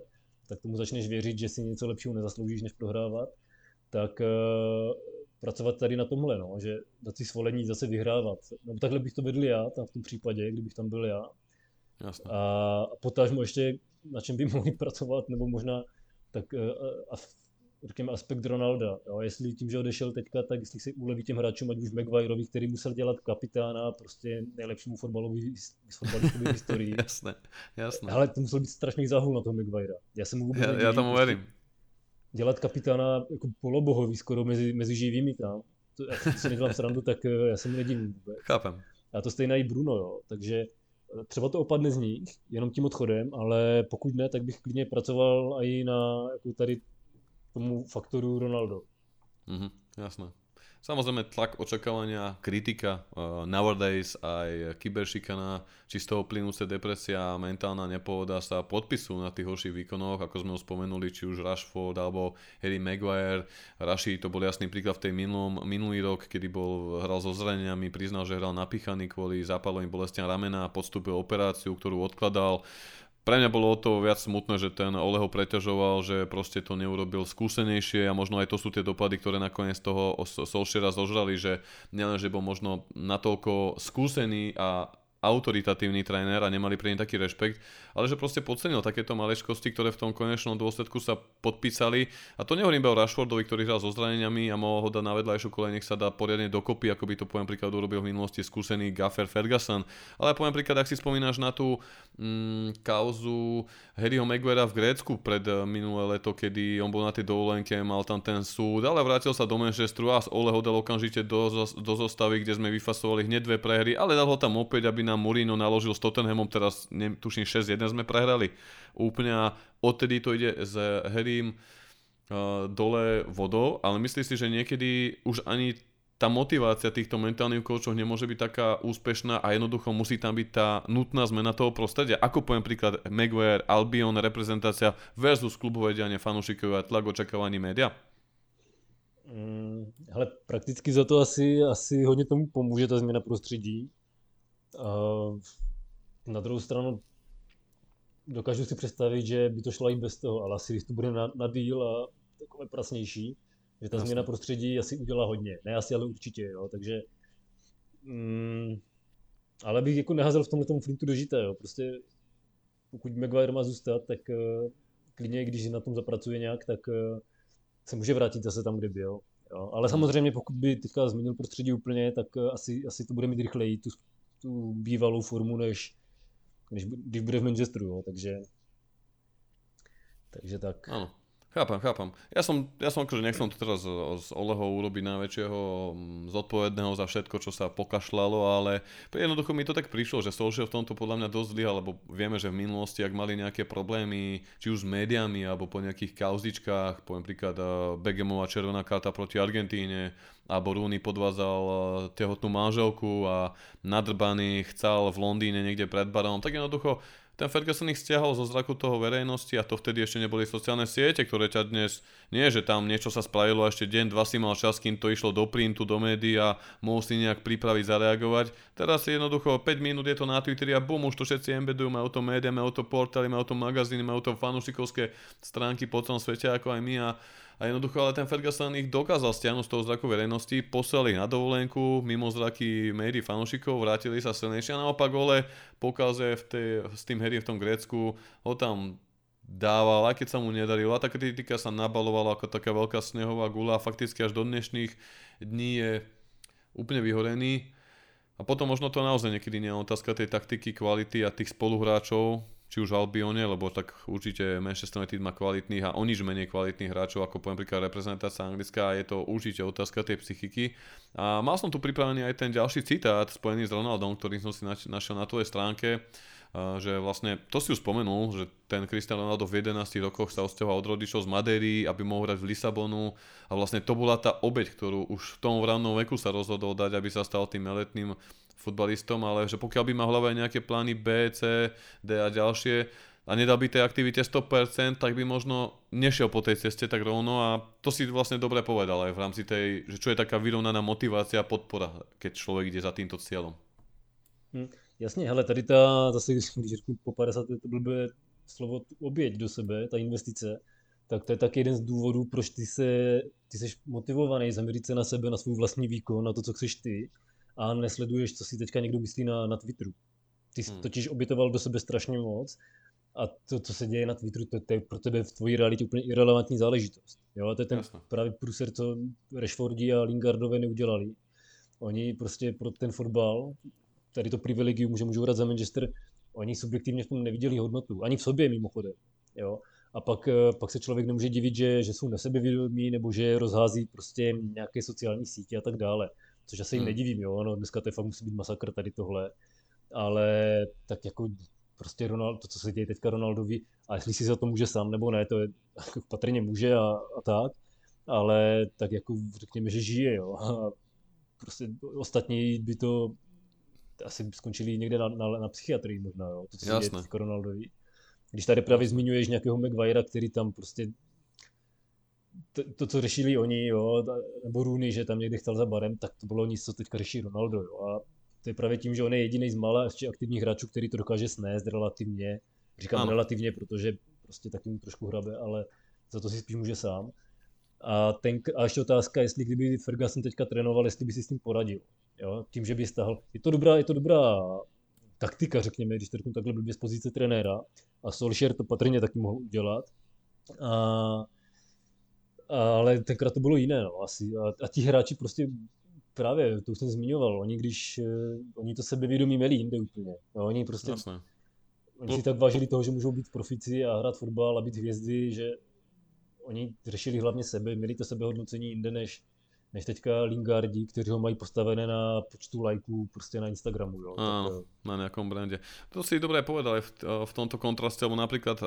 tak tomu začneš věřit, že si něco lepšího nezasloužíš, než prohrávat, tak uh, pracovat tady na tomhle, no, že dát si svolení zase vyhrávat. No, takhle bych to vedl já, tam v tom případě, kdybych tam byl já. Jasne. A potažmo ještě, na čem by mohli pracovat, nebo možná tak, uh, af, řekněme, aspekt Ronalda. Jo, jestli tím, že odešel teďka, tak jestli se uleví těm hráčům, ať už Maguireovi, který musel dělat kapitána, prostě nejlepšímu fotbalový fotbalistové historii. Jasné, jasné. Ale to musel být strašný záhul na toho Maguirea. Já se mu vůbec já, já tomu věřím. Dělat kapitána jako polobohový skoro mezi, mezi živými tam. To, já se nedělám srandu, tak já se mu nedivím vůbec. Chápem. A to stejná i Bruno, jo. Takže třeba to opadne z nich, jenom tím odchodem, ale pokud ne, tak bych klidně pracoval i na jako tady tomu faktoru Ronaldo. Mhm, jasné. Samozrejme tlak očakávania, kritika, uh, nowadays aj kyberšikana, čistého plynúce depresia, mentálna nepohoda sa podpisujú na tých horších výkonoch, ako sme ho spomenuli, či už Rashford alebo Harry Maguire. Rashi to bol jasný príklad v tej minulom, minulý rok, kedy bol, hral so zraneniami, priznal, že hral napíchaný kvôli zápalovým bolestiam ramena, podstúpil operáciu, ktorú odkladal. Pre mňa bolo o to viac smutné, že ten Ole ho preťažoval, že proste to neurobil skúsenejšie a možno aj to sú tie dopady, ktoré nakoniec toho Solskjaera zožrali, že nielen, že bol možno natoľko skúsený a autoritatívny tréner a nemali pre ním taký rešpekt, ale že proste podcenil takéto malečkosti, ktoré v tom konečnom dôsledku sa podpísali. A to nehovorím iba o Rashfordovi, ktorý hral so zraneniami a mohol ho dať na vedľajšiu koleň, nech sa dá poriadne dokopy, ako by to poviem príklad urobil v minulosti skúsený Gaffer Ferguson. Ale poviem príklad, ak si spomínaš na tú mm, kauzu Harryho Maguirea v Grécku pred minulé leto, kedy on bol na tej dovolenke, mal tam ten súd, ale vrátil sa do Manchesteru a Ole ho dal okamžite do, do zostavy, kde sme vyfasovali hneď dve prehry, ale dal ho tam opäť, aby a Mourinho naložil s Tottenhamom, teraz tuším šesť jeden sme prehrali. Úplne a odtedy to ide s Harrym uh, dole vodou, ale myslím si, že niekedy už ani tá motivácia týchto mentálnych koučov nemôže byť taká úspešná a jednoducho musí tam byť tá nutná zmena toho prostredia. Ako poviem príklad Maguire, Albion, reprezentácia versus klubové dianie, fanúšikov a tlak očakávaní média? Mm, ale prakticky za to asi, asi hodne tomu pomôže tá zmena prostredí. Uh, na druhou stranu dokážu si představit, že by to šlo i bez toho, ale asi když to bude na, na díl a takové prasnější, že ta Jasne. Změna prostředí asi udělá hodně, ne asi, ale určitě, jo, takže mm, ale bych jako neházel v tomhletom flintu do žita, jo, prostě pokud Maguire má zůstat, tak uh, klidně, když na tom zapracuje nějak, tak uh, se může vrátit zase tam, kde byl, jo, ale samozřejmě pokud by teďka změnil prostředí úplně, tak uh, asi, asi to bude mít rychleji tu tu bývalou formu, než, než když bude v Manchesteru, jo, takže, takže tak. Áno, chápam, chápam. Ja som, ja som akože nechcem to teraz z Oleho urobiť najväčšieho zodpovedného za všetko, čo sa pokašľalo, ale jednoducho mi to tak prišlo, že Solskjaer v tomto podľa mňa dosť zlyhal, lebo vieme, že v minulosti, ak mali nejaké problémy, či už s médiami, alebo po nejakých kauzičkách, poviem príklad Beckhamová červená karta proti Argentíne, alebo Rooney podvádzal tehotnú manželku a nadrbaný chcel v Londýne niekde pred barom. Tak jednoducho ten Ferguson ich stiahol zo zraku toho verejnosti a to vtedy ešte neboli sociálne siete, ktoré ťa dnes, nie že tam niečo sa spravilo a ešte deň, dva si mal čas, kým to išlo do printu, do médií a mohol si nejak pripraviť, zareagovať. Teraz jednoducho päť minút je to na Twitteri a bum, už to všetci embedujú, majú to médiá, majú to portály, majú to magazíny, majú to fanúšikovské stránky po celom svete ako aj my a A jednoducho, ale ten Ferguson ich dokázal stiahnuť z toho zraku verejnosti, poslali na dovolenku, mimo zraky médií fanúšikov, vrátili sa silnejšie a naopak Ole pokaze v tej, s tým Harrym v tom Grécku, ho tam dával, aj keď sa mu nedarilo. A tá kritika sa nabalovala ako taká veľká snehová gula a fakticky až do dnešných dní je úplne vyhorený. A potom možno to naozaj niekedy nie je otázka tej taktiky, kvality a tých spoluhráčov, či už Albione, lebo tak určite Manchester United má kvalitných a o nič menej kvalitných hráčov, ako poviem príklad reprezentácia anglická, je to určite otázka tej psychiky. A mal som tu pripravený aj ten ďalší citát spojený s Ronaldom, ktorý som si našiel na tvojej stránke, že vlastne, to si už spomenul, že ten Cristiano Ronaldo v jedenástich rokoch sa odsťahoval od rodičov z Madeiry, aby mohol hrať v Lisabonu a vlastne to bola tá obeť, ktorú už v tom rannom veku sa rozhodol dať, aby sa stal tým eletným futbalistom, ale že pokiaľ by mal v hlave nejaké plány B, C, D a ďalšie a nedal by tej aktivite sto percent, tak by možno nešiel po tej ceste tak rovno a to si vlastne dobre povedal aj v rámci tej, že čo je taká vyrovnaná motivácia a podpora, keď človek ide za týmto cieľom. Hm, jasne, hele, tady tá, zase když řeknu po päťdesiatke, to blbé slovo oběť do sebe, ta investice, tak to je taky jeden z důvodů, proč ty, se, ty jsi motivovaný zaměřit se na sebe, na svůj vlastní výkon, na to, co chceš ty a nesleduješ, co si teďka někdo myslí na, na Twitteru. Ty jsi hmm. totiž obětoval do sebe strašně moc a to, co se děje na Twitteru, to, to je pro tebe v tvojí realitě úplně irrelevantní záležitost. Jo? To je ten Jasne. právě průser, co Rashfordi a Lingardové neudělali. Oni prostě pro ten fotbal, tady to privilegium, že můžou hrát za Manchester, oni subjektivně v tom neviděli hodnotu, ani v sobě mimochodem. Jo? A pak, pak se člověk nemůže divit, že, že jsou na sebevědomí nebo že rozhází prostě nějaké sociální sítě a tak dále. Což já se jim hmm. nedivím, jo? No, dneska to fakt musí být masakr tady tohle. Ale tak jako prostě Ronaldo, to, co se děje teďka Ronaldovi, a jestli si za to může sám nebo ne, to je jako patrně může a, a tak, ale tak jako řekněme, že žije, jo. A prostě ostatní by to asi skončili někde na, na, na psychiatrii možná, jo, to, co se Jasne. děje teďka Ronaldovi. Když tady právě zmiňuješ nějakého Maguirea, který tam prostě to, to co řešili oni, jo, nebo Rooney, že tam někde chtěl za barem, tak to bylo nic, co teďka řeší Ronaldo, jo. A to je právě tím, že on je jediný z mála ještě aktivních hráčů, který to dokáže snést relativně. Říkám ano. relativně, protože prostě taky mu trošku hrabe, ale za to si spíš může sám. A, ten, a ještě otázka, jestli kdyby Ferguson teďka trénoval, jestli by si s tím poradil. Jo? Tím, že by stáhl. Je to dobrá, je to dobrá taktika, řekněme, když to řeknu takhle blbě z pozice trenéra. A Solskjaer to patrně taky mohl udělat. A, a, ale tenkrát to bylo jiné, no, asi. A, a ti hráči prostě právě, to už jsem zmiňoval, oni když, oni to sebevědomí měli jinde úplně, no, oni prostě, Jasne. oni si tak vážili toho, že můžou být profici a hrát fotbal a být hvězdy, že oni řešili hlavně sebe, měli to sebehodnocení jinde než, než teďka Lingardi, kteří ho mají postavené na počtu lajků prostě na Instagramu. Jo. Áno, tak, na nejakom brande. To si dobré povedal v, v tomto kontraste, lebo napríklad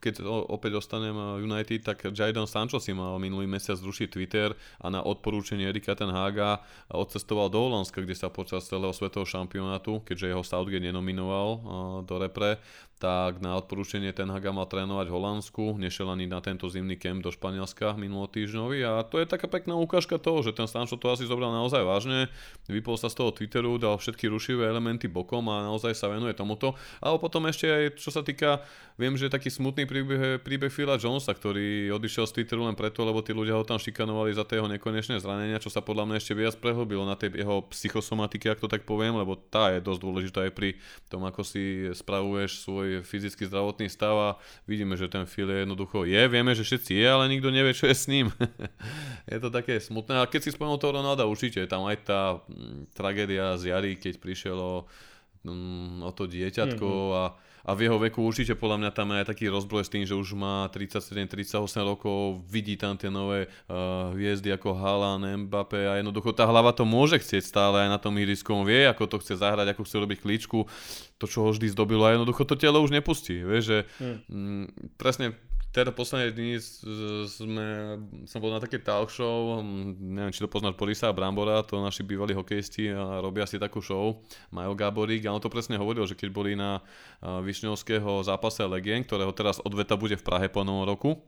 keď opäť dostanem United, tak Jadon Sancho si mal minulý mesiac zrušiť Twitter a na odporúčanie Erika ten Haga odcestoval do Holandska, kde sa počas celého svetového šampionátu, keďže jeho Southgate nenominoval do repre, tak na odporúčanie ten Haga mal trénovať v Holandsku, nešiel ani na tento zimný kemp do Španielska minulotýždňový a to je taká pekná ukážka toho, že ten Sancho to asi zobral naozaj vážne, vypol sa z toho Twitteru, dal všetky rušivé elementy bokom a naozaj sa venuje tomuto. Ale potom ešte aj čo sa týka, viem, že je taký smutný príbeh, príbeh Phila Jonesa, ktorý odišiel z Twitteru len preto, lebo tí ľudia ho tam šikanovali za tého nekonečné zranenia, čo sa podľa mňa ešte viac prehlbilo na tej jeho psychosomatike, ak to tak poviem, lebo tá je dosť dôležitá aj pri tom, ako si spravuješ svoj fyzický zdravotný stav a vidíme, že ten Phil je jednoducho je, vieme, že všetci je, ale nikto nevie, čo je s ním. Je to také smutné, a keď si spomenul toho Ronalda, určite tam aj tá mm, tragédia z jary, keď prišiel o, mm, o to dieťatko mm-hmm. a A v jeho veku určite podľa mňa tam je aj taký rozbroj s tým, že už má tridsaťsedem tridsaťosem rokov, vidí tam tie nové uh, hviezdy ako Haaland, Mbappé a jednoducho tá hlava to môže chcieť stále aj na tom ihrisku, on vie, ako to chce zahrať, ako chce robiť kličku, to čo ho vždy zdobilo a jednoducho to telo už nepustí, vieš, že mm. presne teda posledné dni sme, som bol na také talk show, neviem, či to poznáš Borisa a Brambora, to naši bývalí hokejisti a robia si takú show, Majo Gáborík, a on to presne hovoril, že keď boli na Višňovského zápase Legien, ktorého teraz odveta bude v Prahe po novom roku,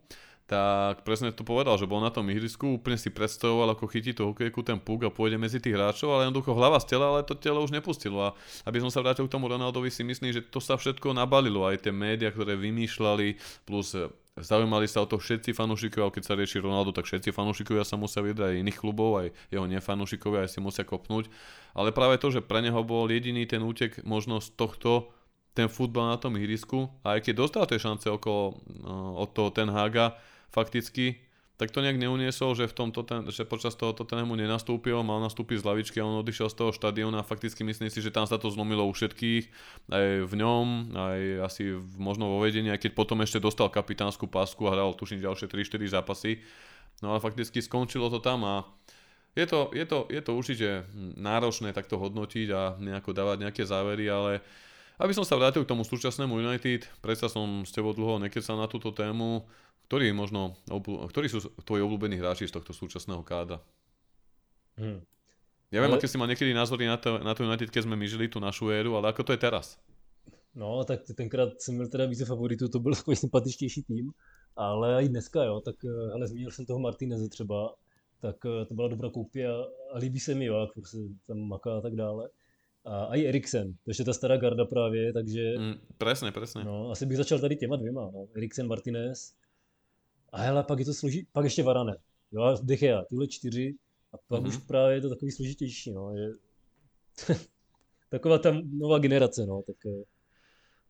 tak presne to povedal, že bol na tom ihrisku, úplne si predstavoval, ako chytí tú hokejku ten puk a pôjde medzi tých hráčov, ale jednoducho hlava z tela, ale to telo už nepustilo. A aby som sa vrátil k tomu Ronaldovi, si myslím, že to sa všetko nabalilo, aj tie médiá, ktoré vymýšľali, plus zaujímali sa o to všetci fanúšikovia, keď sa rieši Ronaldo, tak všetci fanúšikovia sa musia vydrať aj iných klubov, aj jeho nefanúšikovia, aj si musia kopnúť. Ale práve to, že pre neho bol jediný ten útek možnosť tohto, ten futbal na tom ihrisku, a aj keď dostal tie šance okolo, od toho ten Haga fakticky, tak to nejak neuniesol, že, v tomto ten, že počas toho Tottenhamu nenastúpil, mal nastúpiť z lavičky a on odišiel z toho štadióna a fakticky myslím si, že tam sa to zlomilo u všetkých, aj v ňom, aj asi v, možno vo vedení, aj keď potom ešte dostal kapitánsku pásku a hral tuším ďalšie tri štyri zápasy, no ale fakticky skončilo to tam a je to, je to, je to určite náročné takto hodnotiť a nejako dávať nejaké závery, ale aby som sa vrátil k tomu súčasnému United, predsa som s tebou dlho nekecal na túto tému. Ktorí, možno, ktorí sú tvoji obľúbení hráči z tohto súčasného kádra? Hmm. Ja viem, ale aké si mal niekedy názory na to, na to United, keď sme my žili tú našu éru, ale ako to je teraz? No, tak tenkrát som mal teda více favoritov, to bol takový sympatičtější tým, ale aj dneska, jo, tak, ale zmínil som toho Martíneze třeba, tak to byla dobrá koupě a, a líbí se mi, jo, jak se tam maká a tak dále. A, a i Eriksen, to je ta stará garda právě, takže... Mm, presne, presne. No, asi bych začal tady těma dvěma, no. Eriksen, Martinez. A hele, pak je to složí, pak ještě Varane. Jo, a Dech já, tyhle čtyři. A pak mm-hmm. už právě je to takový složitější, no. Že... Taková tá nová generace, no. Tak...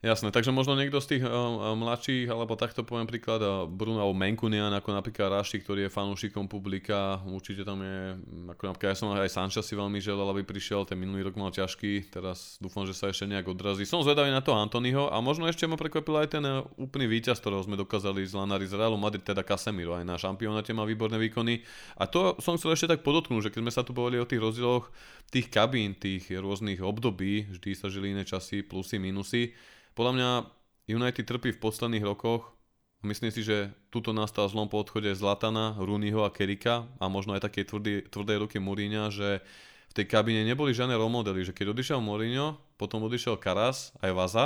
Jasné, takže možno niekto z tých uh, mladších, alebo takto poviem príklad, uh, Bruno Menkunian, ako napríklad Raši, ktorý je fanúšikom publika, určite tam je, ako napríklad ja som aj Sancha si veľmi želal, aby prišiel, ten minulý rok mal ťažký, teraz dúfam, že sa ešte nejak odrazí. Som zvedavý na to Antonyho a možno ešte ma prekvapil aj ten uh, úplný víťaz, ktorého sme dokázali z Lanári z Realu Madrid, teda Casemiro, aj na šampionáte má výborné výkony. A to som chcel ešte tak podotknúť, že keď sme sa tu bavili o tých rozdieloch tých kabín, tých rôznych období, vždy sa žili iné časy, plusy, minusy. Podľa mňa United trpí v posledných rokoch. Myslím si, že tuto nastal zlom po odchode Zlatana, Rooneyho a Kerricka a možno aj také tvrdé, tvrdé ruky Mourinha, že v tej kabíne neboli žiadne role modely. Že keď odišiel Mourinho, potom odišiel Karas aj Vaza,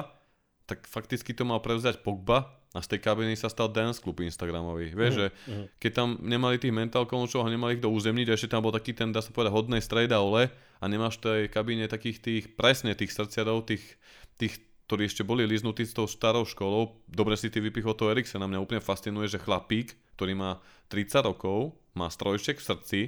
tak fakticky to mal prevziať Pogba a z tej kabiny sa stal dance klub instagramový. Vieš, že keď tam nemali tých mental coachov a nemali ich do uzemniť, a ešte tam bol taký ten, dá sa povedať, hodnej strejda Ole a nemáš v tej kabíne takých tých, presne tých srdciarov, tých, tých ktorí ešte boli liznutí s tou starou školou. Dobre si ty vypichol toho Eriksena. Mňa úplne fascinuje, že chlapík, ktorý má tridsať rokov, má strojček v srdci,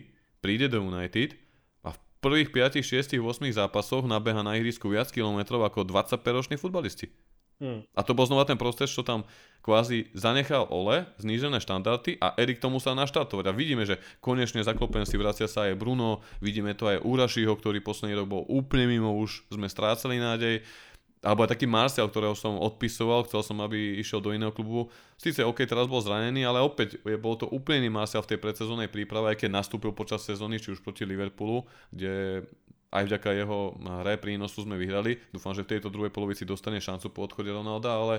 príde do United a v prvých piatich, šiestich, ôsmich zápasoch nabeha na ihrisku viac kilometrov ako dvadsaťpäťroční futbalisti. Hmm. A to bol znova ten proces, čo tam kvázi zanechal Ole, znížené štandardy a Erik to musel naštartovať. A vidíme, že konečne zaklopen si vracia sa aj Bruno, vidíme to aj Urašiho, ktorý posledný rok bol úplne mimo, už sme strácali nádej. Alebo aj taký Marcial, ktorého som odpisoval, chcel som, aby išiel do iného klubu. Sice OK, teraz bol zranený, ale opäť je, bol to úplne iný Marcial v tej predsezónnej príprave, aj keď nastúpil počas sezóny, či už proti Liverpoolu, kde aj vďaka jeho hre prínosu sme vyhrali. Dúfam, že v tejto druhej polovici dostane šancu po odchode Ronalda, ale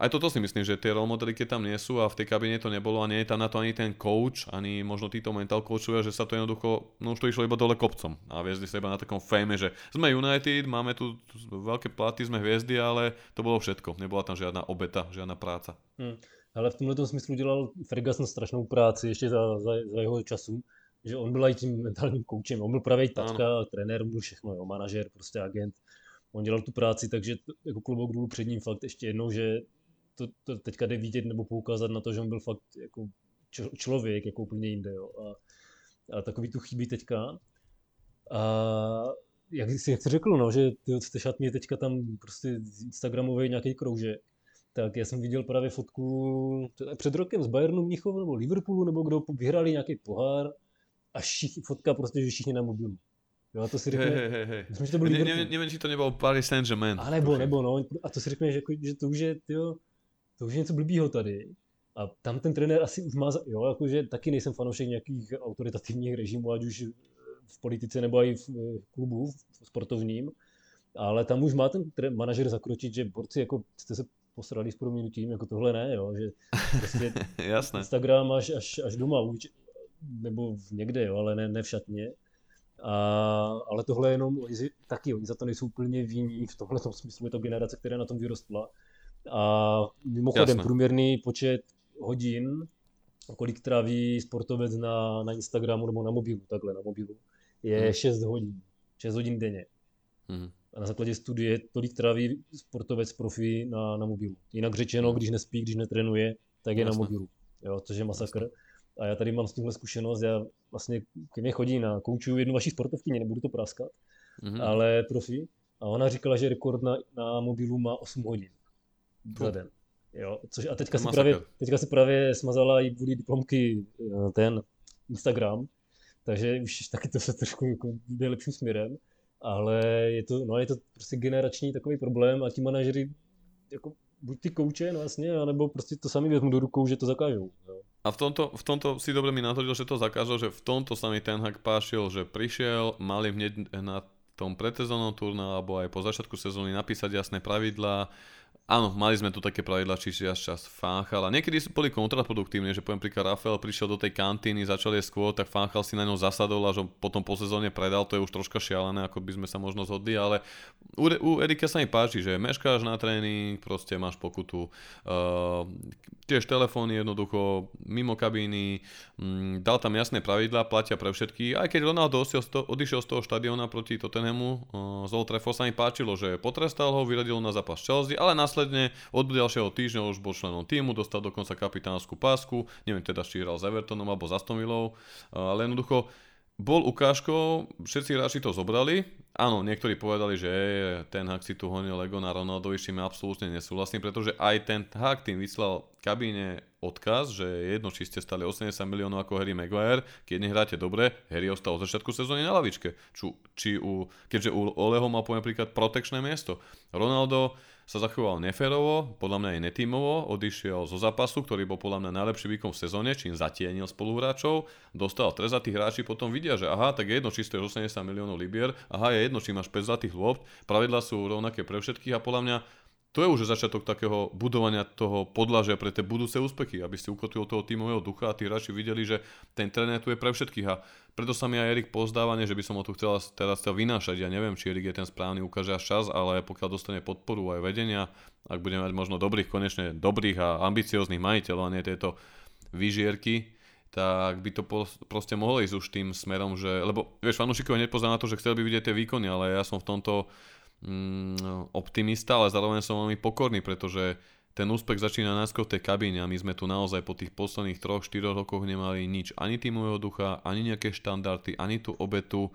aj toto si myslím, že tie role modely, keď tam nie sú a v tej kabine to nebolo a nie je tam na to ani ten coach, ani možno títo mental coachovia, že sa to jednoducho, no už to išlo iba dole kopcom a viezli sa iba na takom fejme, že sme United, máme tu veľké platy, sme hviezdy, ale to bolo všetko. Nebola tam žiadna obeta, žiadna práca. Hmm. Ale v tomto smyslu dělal Ferguson strašnou práci ještě za, za, za jeho času, že on byl aj tím mentálním coachem, on byl právě taťka, trenér, on byl všechno, jo, manažer, prostě agent. On dělal tu práci, takže jako klobouk dolů před ním fakt ještě jednou, že to, to teďka jde vidět nebo poukázat na to, že on byl fakt jako č- člověk, jako úplně jinde, jo. A, a takový tu chybí teďka. A jak si jak řekl, no, že ty šatně teďka tam prostě instagramový nějaký kroužek, tak já jsem viděl právě fotku před rokem z Bayernu Mnichov nebo Liverpoolu, nebo kdo vyhrali nějaký pohár a šich, fotka prostě, že všichni na mobilu. Jo, a to si řekne, hey, hey, hey. Myslím, že to byl Liverpool. Ne, ne, nevím, či to nebyl Paris Saint-Germain. A nebo, nebo, no, a to si řekne, že, že to už je, tyjo, to už je něco blbýho tady. A tam ten trenér asi už má, jo, jakože taky nejsem fanoušek nějakých autoritativních režimů, ať už v politice nebo i v klubu, v sportovním, ale tam už má ten tre- manažer zakročit, že borci, jako jste se posrali s prominutím, jako tohle ne, jo, že prostě Jasné. Instagram máš až, až doma, už, nebo někde, jo, ale ne, ne v šatně. A, ale tohle je jenom, taky oni za to nejsou úplně vinní, v tomhle smyslu je to generace, která na tom vyrostla. A mimochodem Jasné. průměrný počet hodin, kolik tráví sportovec na, na Instagramu nebo na mobilu, takhle na mobilu, je mm. šesť hodín. šesť hodín denně. Mm. A na základě studie tolik tráví sportovec profi na, na mobilu. Jinak řečeno, když nespí, když netrénuje, tak je Jasné. na mobilu, jo, což je masakr. Jasné. A já tady mám s tímhle zkušenost, já vlastně ke mně chodí na koučuju jednu vaší sportovkyni, nebudu to práskat, mm. ale profi. A ona říkala, že rekord na, na mobilu má osm hodin. Za den. Jo, což, a teďka si, právě, teďka si právě smazala i kvůli diplomky ten Instagram, takže už taky to se trošku jako jde lepším směrem, ale je to, no, je to prostě generační takový problém a ti manažeři jako buď ty kouče, no jasně, anebo prostě to sami vezmu do rukou, že to zakážou. Jo. A v tomto, v tomto si dobre mi nathodil, že to zakážou, že v tomto sa mi ten Hag pášil, že prišiel, mali hneď na tom predsezónnom turné, alebo aj po začiatku sezóny napísať jasné pravidlá, Áno, mali sme tu také pravidlá, čiže až čas Fanchal. A niekedy sú boli kontraproduktívne, že poviem príklad, Raphaël prišiel do tej kantíny, začal je skôr, tak Fanchal si na ňom zasadol a že potom po sezóne predal, to je už troška šialené, ako by sme sa možno zhodli, ale u, u Erika sa mi páči, že meškáš na tréning, proste máš pokutu. Uh, tiež telefón jednoducho, mimo kabíny, um, dal tam jasné pravidlá, platia pre všetky. Aj keď Ronaldo odišiel z toho štadióna proti Tottenhamu, uh, z Old Trafford sa mi páčilo, že potrestal ho, vyradil na zápas Chelsea, ale následne od ďalšieho týždňa už bol členom týmu, dostal dokonca kapitánsku pásku, neviem teda, či hral s Evertonom alebo s Aston Villou, ale jednoducho bol ukážkou, všetci hráči to zobrali. Áno, niektorí povedali, že ten Hag si tu honil ego na Ronaldovi, s čím absolútne nesúhlasím, pretože aj ten Hag tým vyslal kabíne odkaz, že jedno, či ste stali osemdesiat miliónov ako Harry Maguire, keď nehráte dobre, Harry ostal od začiatku sezóny na lavičke. Či, či u, keďže u Oleho má poviem príklad protekčné miesto. Ronaldo sa zachoval neférovo, podľa mňa aj netímovo, odišiel zo zápasu, ktorý bol podľa mňa najlepší výkon v sezóne, čím zatienil spoluhráčov, dostal trest a tí hráči potom vidia, že aha, tak je jedno, či stojíš osemdesiat miliónov libier, aha, je jedno, či máš päť zlatých lôpt, pravidlá sú rovnaké pre všetkých a podľa mňa to je už začiatok takého budovania toho podlažia pre tie budúce úspechy, aby si ukotvil toho tímového ducha a tí hráči videli, že ten tréner tu je pre všetkých a preto sa mi aj Erik pozdáva, nie že by som ho tu chcel teraz chcel vynášať, ja neviem, či Erik je ten správny, ukáže až čas, ale pokiaľ dostane podporu aj vedenia, ak budeme mať možno dobrých, konečne dobrých a ambicióznych majiteľov a nie tieto vyžierky, tak by to proste mohlo ísť už tým smerom, že, lebo vieš, fanúšikov nepozná na to, že chcel by vidieť tie výkony, ale ja som v tomto optimista, ale zároveň som veľmi pokorný, pretože ten úspech začína najskôr v tej kabíne a my sme tu naozaj po tých posledných tri štyri rokoch nemali nič, ani tímového ducha, ani nejaké štandardy, ani tú obetu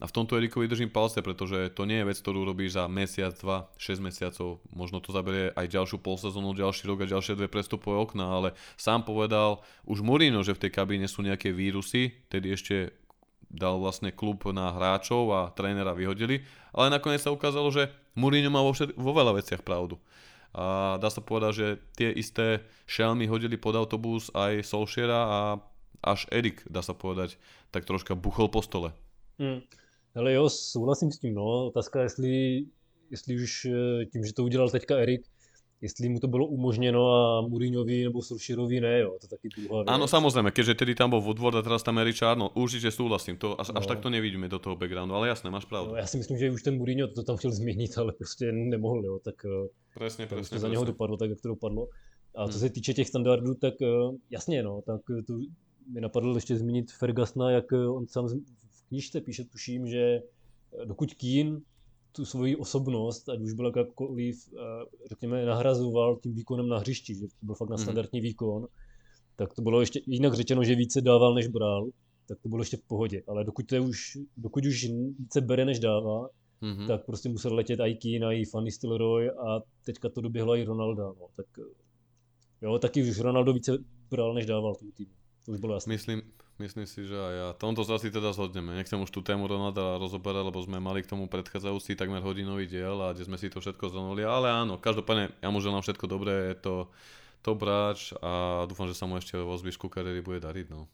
a v tomto Erikovi držím palce, pretože to nie je vec, ktorú robíš za mesiac, dva, šesť mesiacov, možno to zaberie aj ďalšiu polsezónu, ďalší rok a ďalšie dve prestupové okná, ale sám povedal už Mourinho, že v tej kabíne sú nejaké vírusy, tedy ešte dal vlastne klub na hráčov a trénera vyhodili, ale nakoniec sa ukázalo, že Mourinho má vo, všet- vo veľa veciach pravdu. A dá sa povedať, že tie isté šelmy hodili pod autobus aj Solskjaera a až Erik, dá sa povedať, tak troška buchol po stole. Hmm. Hele jo, souhlasím s tím, no. Otázka, jestli, jestli už tím, že to udělal teďka Erik, jestli mu to bylo umožněno a Mourinhovi nebo Solskjaerovi ne, jo, to taky druhá věc. Áno, samozrejme, keďže tedy tam bol Woodward a teraz tam Harry Čárno, určite súhlasím, to až, no. Až takto nevidíme do toho backgroundu, ale jasné, máš pravdu. No, ja si myslím, že už ten Mourinho to tam chtěl změnit, ale prostě nemohl, jo, tak presne, tak, presne, za něho dopadlo tak, jak to dopadlo. A hmm. co se týče těch standardů, tak jasně, no, tak to mi napadlo ještě zmínit Fergusona, jak on sám v knížce píše, tuším, že dokud Keane tu svoji osobnost, ať už byla jakkoliv, řekněme, nahrazoval tím výkonem na hřišti, že to byl fakt na standardní výkon, tak to bylo ještě jinak řečeno, že více dával, než bral, tak to bylo ještě v pohodě. Ale dokud, to už, dokud už více bere, než dává, mm-hmm. tak prostě musel letět i Keane, i Fanny Stilroy a teďka to doběhlo i Ronalda. No. Tak, jo, taky už Ronaldo více bral, než dával tomu týmu. To už bylo jasné. Myslím... Myslím si, že aj ja. Tomto sa si teda zhodneme. Nechcem už tú tému Ronalda rozoberať, lebo sme mali k tomu predchádzajúci takmer hodinový diel a kde sme si to všetko zhrnuli. Ale áno, každopádne, ja mu želám všetko dobré, je to top hráč a dúfam, že sa mu ešte vo zvyšku kariéry bude dariť. No.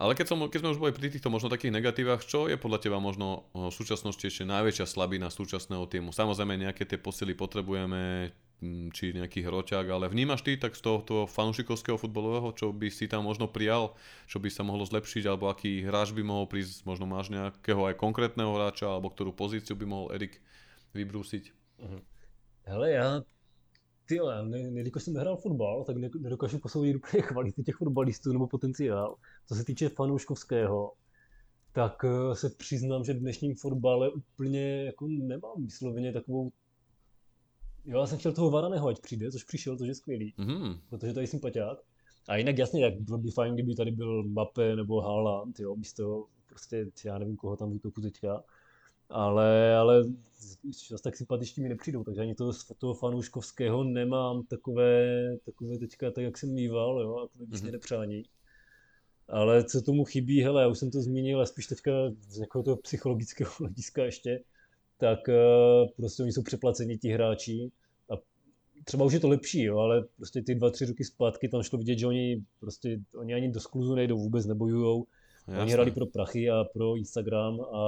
Ale keď, som, keď sme už boli pri týchto možno takých negatívach, čo je podľa teba možno v súčasnosti ešte najväčšia slabina súčasného týmu? Samozrejme, nejaké tie posily potrebujeme, či nejaký hroťák, ale vnímaš ty tak z toho fanúšikovského futbolového, čo by si tam možno prijal, čo by sa mohlo zlepšiť, alebo aký hráč by mohol prísť, možno máš nejakého aj konkrétneho hráča, alebo ktorú pozíciu by mohol Erik vybrúsiť? Uh-huh. Hele, ja, tyhle, jelikož jsem nehrál fotbal, tak nedokážu posoudit úplně kvality těch fotbalistů nebo potenciál. Co se týče fanouškovského, tak se přiznám, že v dnešním fotbale úplně jako nemám vysloveně takovou. Jo, já jsem chtěl toho Varaneho, ať přijde, což přišel, což je skvělý, mm. protože to je sympatiák. A jinak jasně, jak bylo by fajn, kdyby tady byl Mbappé nebo Haaland, jo, místo prostě, já nevím, koho tam v útoku teďka. Ale, ale zase tak sympatičtí mi nepřijdou, takže ani toho, toho fanouškovského nemám takové, takové teďka, tak jak jsem mýval, jo, a to výsně mm. nepřání. Ale co tomu chybí, hele, já už jsem to zmínil, a spíš teďka z nějakého toho psychologického hlediska ještě, tak prostě oni jsou přeplaceni ti hráči a třeba už je to lepší, jo, ale prostě ty dva, tři roky zpátky tam šlo vidět, že oni prostě oni ani do skluzu nejdou, vůbec nebojujou. Jasne. Oni hrali pro prachy a pro Instagram a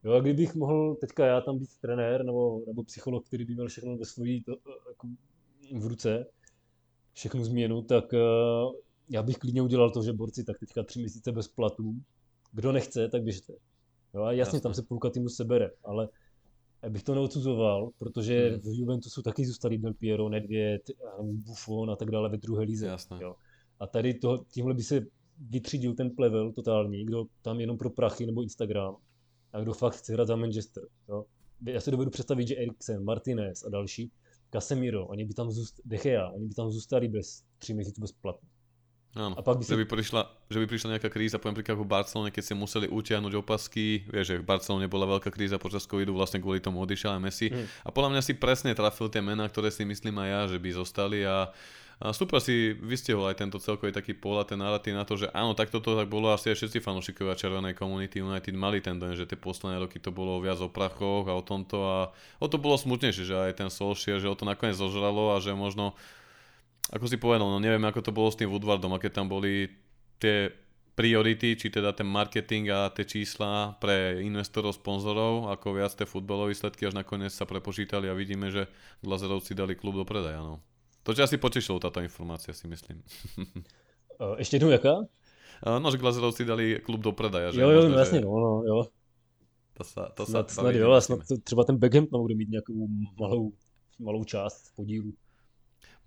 Jo, a kdybych mohl teďka já tam být trenér nebo, nebo psycholog, který by měl všechno ve svojí to, jako v ruce, všechnu změnu, tak uh, já bych klidně udělal to, že borci tak teďka tři měsíce bez platů. Kdo nechce, tak běžte. Jo, a jasně, jasně, tam se půlka týmu sebere, ale bych to neodsuzoval, protože hmm. v Juventusu taky zůstali Del Piero, Nedvěd, Buffon a tak dále ve druhé lize. Jasně. Jo. A tady to, tímhle by se vytřídil ten plevel totální, kdo tam jenom pro prachy nebo Instagram a kdo fakt chce hrát za Manchester. Jo. Já si dovedu představit, že Eriksen, Martinez a další, Casemiro, oni by tam zůstali, De Gea, oni by tam zůstali bez tři měsíců bez platu. Áno, a pak by si... že, by prišla, že by prišla nejaká kríza, poviem príklad v Barcelone, keď si museli utiahnuť opasky, vieš, že v Barcelone bola veľká kríza počas covidu, vlastne kvôli tomu odišiel aj Messi. Mm. A podľa mňa si presne trafil tie mená, ktoré si myslím aj ja, že by zostali a, a super si vystihol aj tento celkový taký pohľad, ten narratív na to, že áno, takto to tak bolo, asi aj všetci fanúšikovia červenej komunity United mali ten dojem, že tie posledné roky to bolo viac o prachoch a o tomto a o to bolo smutnejšie, že aj ten Solskjaer, že o to nakoniec zožralo a že možno ako si povedal, no neviem, ako to bolo s tým Woodwardom, aké tam boli tie priority, či teda ten marketing a tie čísla pre investorov, sponzorov, ako viac tie futbalové výsledky, až nakoniec sa prepočítali a vidíme, že Glazerovci dali klub do predaja. No. To ťa asi potešilo táto informácia, si myslím. Ešte jednu, jaká? No, že Glazerovci dali klub do predaja. Že? Jo, jo, jasne, no, no, jo. To sa, to snad, sa snad, jo, a snad třeba ten Beckham tam bude mít nejakú malou, malou časť podílu.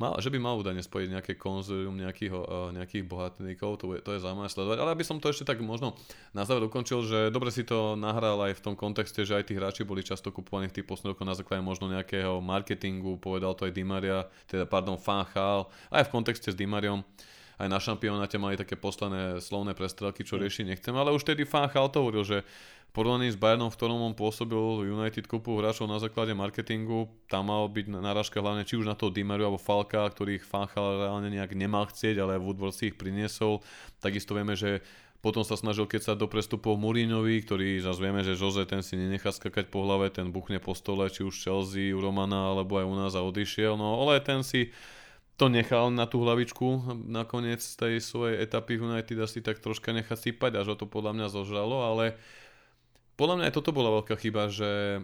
Mal, že by mal údajne spojiť nejaké konzúrium nejakých, uh, nejakých bohatníkov, to, to je zaujímavé sledovať, ale aby som to ešte tak možno na záver ukončil, že dobre si to nahral aj v tom kontexte, že aj tí hráči boli často kupovaní v tých posledných rokoch na základe možno nejakého marketingu, povedal to aj Di Maria, teda pardon, Van Gaal, aj v kontexte s Di Mariom, aj na šampionáte mali také posledné slovné prestrelky, čo riešiť nechcem, ale už tedy Van Gaal to hovoril, že porovnaný s Bayernom, v ktorom on pôsobil United kupu hráčov na základe marketingu, tam mal byť narážka hlavne či už na toho Di Mariu alebo Falka, ktorých Van Gaal reálne nejak nemal chcieť, ale Woodward si ich priniesol. Takisto vieme, že potom sa snažil keď sa do prestupov Mourinhovi, ktorý zase vieme, že Jose ten si nenechá skakať po hlave, ten buchne po stole, či už Chelsea, u Romana alebo aj u nás a odišiel, no ale ten si to nechal na tú hlavičku nakoniec tej svojej etapy United asi tak troška nechá sypať, až to podľa mňa zožralo, ale podľa mňa aj toto bola veľká chyba, že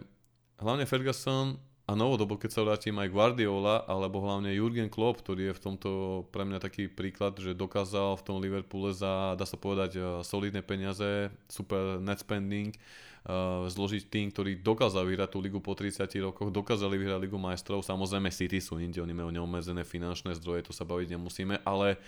hlavne Ferguson a novodobo, keď sa vrátim aj Guardiola, alebo hlavne Jürgen Klopp, ktorý je v tomto pre mňa taký príklad, že dokázal v tom Liverpoole za, dá sa povedať, solidné peniaze, super net spending, uh, zložiť tým, ktorí dokázal vyhrať tú ligu po tridsiatich rokoch, dokázali vyhrať ligu majstrov, samozrejme City sú inde, oni majú neobmedzené finančné zdroje, to sa baviť nemusíme, ale...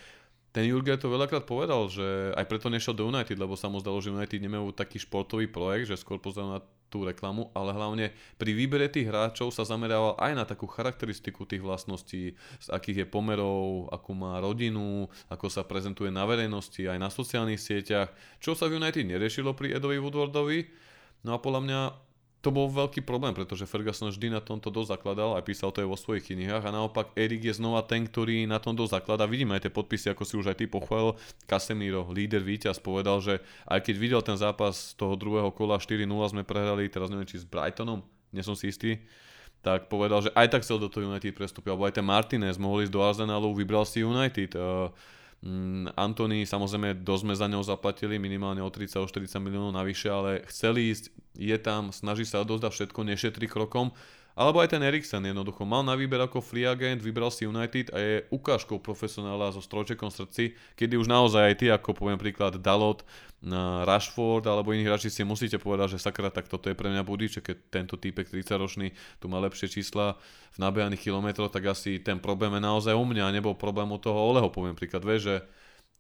Ten Jurgen to veľakrát povedal, že aj preto nešiel do United, lebo sa mu zdalo, že United nemajú taký športový projekt, že skôr pozeral na tú reklamu, ale hlavne pri výbere tých hráčov sa zamerával aj na takú charakteristiku tých vlastností, z akých je pomerov, akú má rodinu, ako sa prezentuje na verejnosti, aj na sociálnych sieťach, čo sa v United neriešilo pri Edovi Woodwardovi. No a podľa mňa to bol veľký problém, pretože Ferguson vždy na tomto dosť zakladal a písal to aj vo svojich knihách a naopak Erik je znova ten, ktorý na tom dosť zakladá. Vidíme aj tie podpisy, ako si už aj ty pochválil. Casemiro, líder, víťaz, povedal, že aj keď videl ten zápas toho druhého kola štyri nula sme prehrali, teraz neviem či s Brightonom, nie som si istý, tak povedal, že aj tak chcel do toho United prestúpiť, alebo aj ten Martinez mohol ísť do Arsenalu, vybral si United. Antony, samozrejme, dosť sme za ňou zaplatili, minimálne o tridsať až štyridsať miliónov navyše, ale chceli ísť, je tam, snaží sa odovzdať všetko, nešetrí krokom. Alebo aj ten Eriksen jednoducho mal na výber ako free agent, vybral si United a je ukážkou profesionála so strojčekom srdci, kedy už naozaj aj ty, ako poviem príklad Dalot, Rashford alebo iní hráči si musíte povedať, že sakra, tak toto je pre mňa budíček, keď tento týpek tridsaťročný tu má lepšie čísla v nabehaných kilometroch, tak asi ten problém je naozaj u mňa, nebol problém u toho Oleho, poviem príklad, vieš, že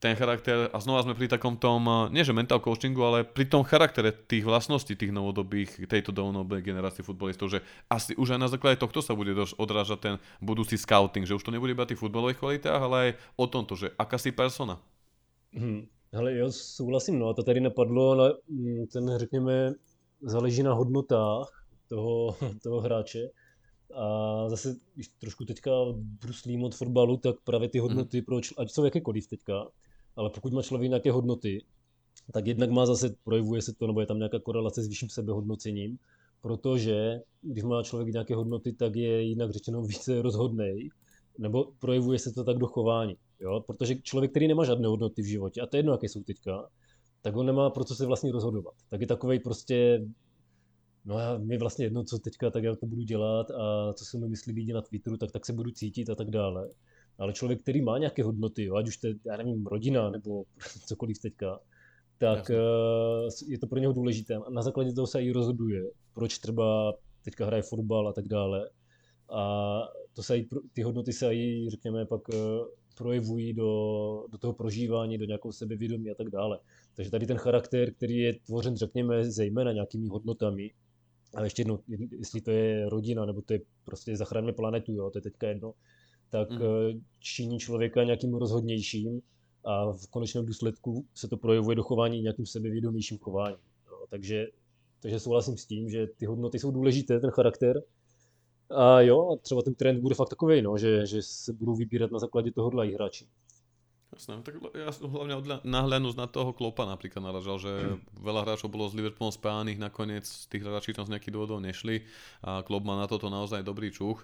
ten charakter, a znova sme pri takom tom, nie že mental coachingu, ale pri tom charaktere tých vlastností tých novodobých, tejto novodobej generácie futbalistov, že asi už aj na základe tohto sa bude odrážať ten budúci scouting, že už to nebude iba tých futbalových kvalitách, ale aj o tomto, že aká si persona. Hmm. Hele, jo, souhlasím, no a to tady napadlo, ale ten, řekněme, záleží na hodnotách toho, toho hráče a zase, když trošku teďka bruslím od fotbalu, tak právě ty hodnoty, hmm. pro, ať jsou jakékoliv teďka, ale pokud má člověk nějaké hodnoty, tak jednak má zase, projevuje se to, nebo je tam nějaká korelace s vyšším sebehodnocením, protože když má člověk nějaké hodnoty, tak je jinak řečeno více rozhodnej, nebo projevuje se to tak do chování. Jo? Protože člověk, který nemá žádné hodnoty v životě, a to je jedno, jaké jsou teďka, tak on nemá pro co se vlastně rozhodovat. Tak je takovej prostě no a mě vlastně jedno, co teďka, tak já to budu dělat a co si mi myslí lidi na Twitteru, tak, tak se budu cítit a tak dále. Ale člověk, který má nějaké hodnoty, jo, ať už to je, já nevím, rodina nebo cokoliv teďka, tak Jasne. Je to pro něho důležité. A na základě toho se i rozhoduje, proč třeba teďka hraje fotbal a tak dále. A to se i, ty hodnoty se i, řekněme, pak projevují do, do toho prožívání, do nějakého sebevědomí a tak dále. Takže tady ten charakter, který je tvořen, řekněme, zejména nějakými hodnotami, a ještě jednou, jestli to je rodina, nebo to je prostě zachraňme planetu, jo, to je teďka jedno, tak mm. činí člověka nějakým rozhodnějším a v konečném důsledku se to projevuje do chování nějakým sebevědomějším chováním. No, takže, takže souhlasím s tím, že ty hodnoty jsou důležité, ten charakter. A jo, třeba ten trend bude fakt takovej, no, že, že se budou vybírat na základě tohohle i hráči. Jasné, tak ja som hlavne nahľadnúť na toho Kloppa napríklad naražal, že mm. veľa hráčov bolo z Liverpoolom spájaných, nakoniec tých hráči tam z nejakých dôvodov nešli a Klopp má na toto naozaj dobrý čuch.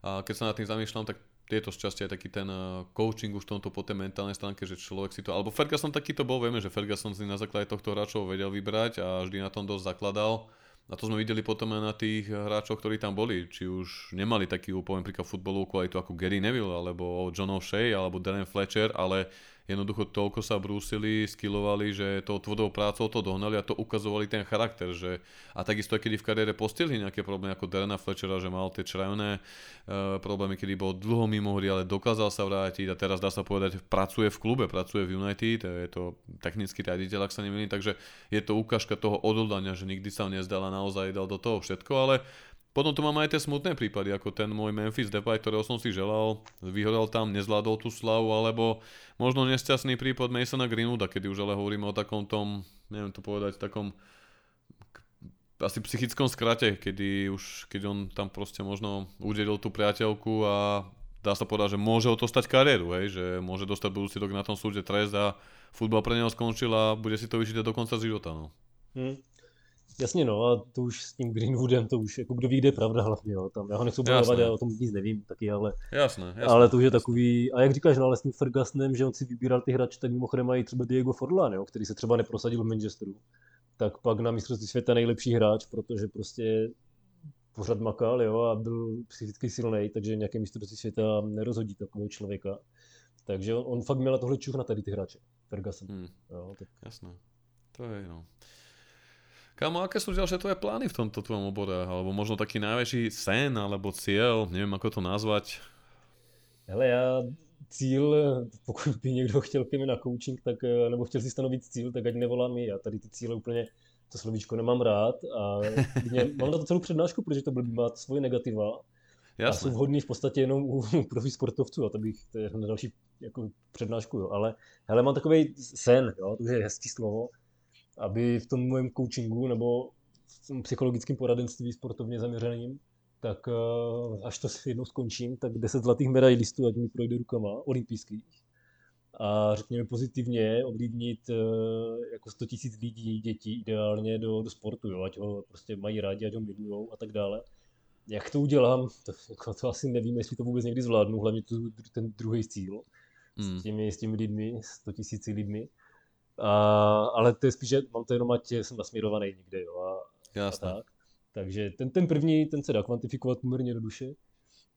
A keď sa nad tým zamýšľam, tak je to šťastie aj taký ten coaching už v tomto po tej mentálnej stránke, že človek si to... Alebo Ferguson takýto bol, vieme, že Ferguson si na základe tohto hráčov vedel vybrať a vždy na tom dosť zakladal. A to sme videli potom aj na tých hráčoch, ktorí tam boli, či už nemali taký úplne príklad futbalovú kvalitu ako Gary Neville, alebo John O'Shea, alebo Darren Fletcher, ale jednoducho toľko sa brúsili, skillovali, že tou tvrdou prácou to dohnali a to ukazovali ten charakter. Že... A takisto aj kedy v kariére postihli nejaké problémy ako Darrena Fletchera, že mal tie črevné e, problémy, kedy bol dlho mimo hry, ale dokázal sa vrátiť a teraz dá sa povedať, pracuje v klube, pracuje v United, je to technický riaditeľ, ak sa nemýlim, takže je to ukážka toho odhodlania, že nikdy sa nezdala, naozaj dal do toho všetko, ale potom tu mám aj tie smutné prípady, ako ten môj Memphis Depay, ktorého som si želal, vyhorel tam, nezvládol tú slavu, alebo možno nešťastný prípad Masona Greenwooda, kedy už ale hovoríme o takom tom, neviem to povedať, takom asi psychickom skrate, kedy už, keď on tam proste možno udelil tú priateľku a dá sa povedať, že môže o to stať kariéru, hej, že môže dostať budúci rok na tom súde trest a futbal pre neho skončil a bude si to vyčítať do konca života. No. Hmm. Jasně, no a to už s tím Greenwoodem, to už jako kdo ví, kde je pravda hlavně, jo, tam já ho nechci obhajovat, já o tom nic nevím taky, ale, jasné, jasné, ale to už je jasné. Takový, a jak říkáš, no ale s tím Fergusonem, že on si vybíral ty hráče, tak mimochodem mají třeba Diego Forlán, jo, který se třeba neprosadil v Manchesteru, tak pak na mistrovství světa nejlepší hráč, protože prostě pořád makal, jo, a byl psychicky silnej, takže nějaké mistrovství světa nerozhodí takového člověka, takže on, on fakt měl na tohle čuch na tady ty hráče, Ferguson, hmm. jo, tak. Jasné, to je, no. Kámo, aké sú ďalšie tvoje plány v tomto tvojom obore? Alebo možno taký najväčší sen, alebo cieľ, neviem ako to nazvať. Hele, ja cíl, pokud by niekto chtěl ke mne na coaching, tak, nebo chtěl si stanovit cíl, tak ať nevolá mi. Ja tady ty cíle úplne, to slovíčko nemám rád. A mě, mám na to celú přednášku, protože to blbý má svoje negativa. Jasné. A sú vhodný v podstate jenom u profi sportovců, a to bych, to je na další jako, přednášku, jo. Ale hele, mám takovej sen, jo, to je hezký slovo, aby v tom mém coachingu nebo v tom psychologickém poradenství sportovně zaměřeným, tak až to jednou skončím, tak deset zlatých medailistů, ať mi projde rukama, olympijských. A řekněme pozitivně ovlivnit jako sto tisíc lidí, dětí ideálně do, do sportu, jo, ať ho prostě mají rádi, ať ho milujou a tak dále. Jak to udělám, to, jako to asi nevím, jestli to vůbec někdy zvládnu, hlavně tu, ten druhý cíl mm. s, těmi, s těmi lidmi, sto tisíci lidmi. A, ale to je spíš, že mám to jenom, ať jsem nasměrovaný někde, jo, a, a tak. Takže ten, ten první, ten se dá kvantifikovat poměrně do duše,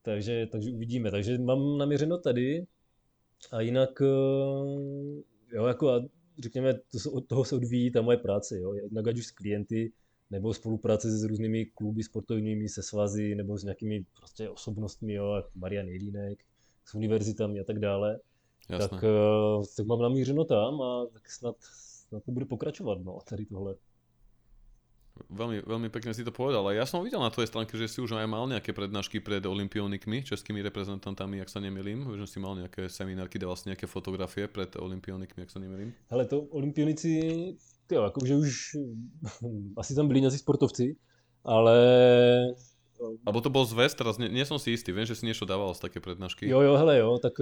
takže, takže uvidíme. Takže mám naměřeno tady a jinak, jo, jako a řekněme, to, od toho se odvíjí ta moje práce, jo, jednak ať už s klienty, nebo spolupráce s různými kluby sportovními, se svazy, nebo s nějakými prostě osobnostmi, jo, jak Marian Jelínek, s univerzitami a tak dále. Tak, tak mám namířeno tam a tak snad, snad to bude pokračovať, no, tady tohle. Veľmi, veľmi pekne si to povedal. A ja som videl na tvojej stránke, že si už aj mal nejaké prednášky pred olympionikmi, českými reprezentantami, ak sa nemýlim. Že si mal nejaké seminárky, dával si nejaké fotografie pred olympionikmi, ak sa nemýlim. Hele, to olympionici, tyjo, akože už asi tam byli nejakí sportovci, ale... Abo to bol zväz, teraz nie, nie som si istý, viem, že si niečo dával z také prednášky. Jo, jo, hele, jo, tak...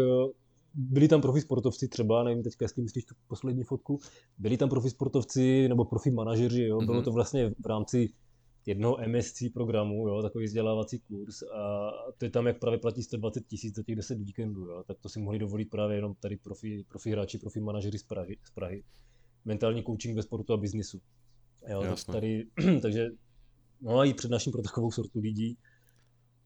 Byli tam profi sportovci třeba, nevím teďka, jestli myslíš tu poslední fotku, byli tam profi sportovci nebo profi manažeři, jo? Bylo to vlastně v rámci jednoho M S C programu, jo? Takový vzdělávací kurz a to je tam, jak právě platí sto dvacet tisíc za těch deset víkendů, jo? Tak to si mohli dovolit právě jenom tady profi, profi hráči, profi manažeři z Prahy, z Prahy. Mentální coaching ve sportu a biznisu. Jo? Tak tady, takže No i přednáším pro takovou sortu lidí.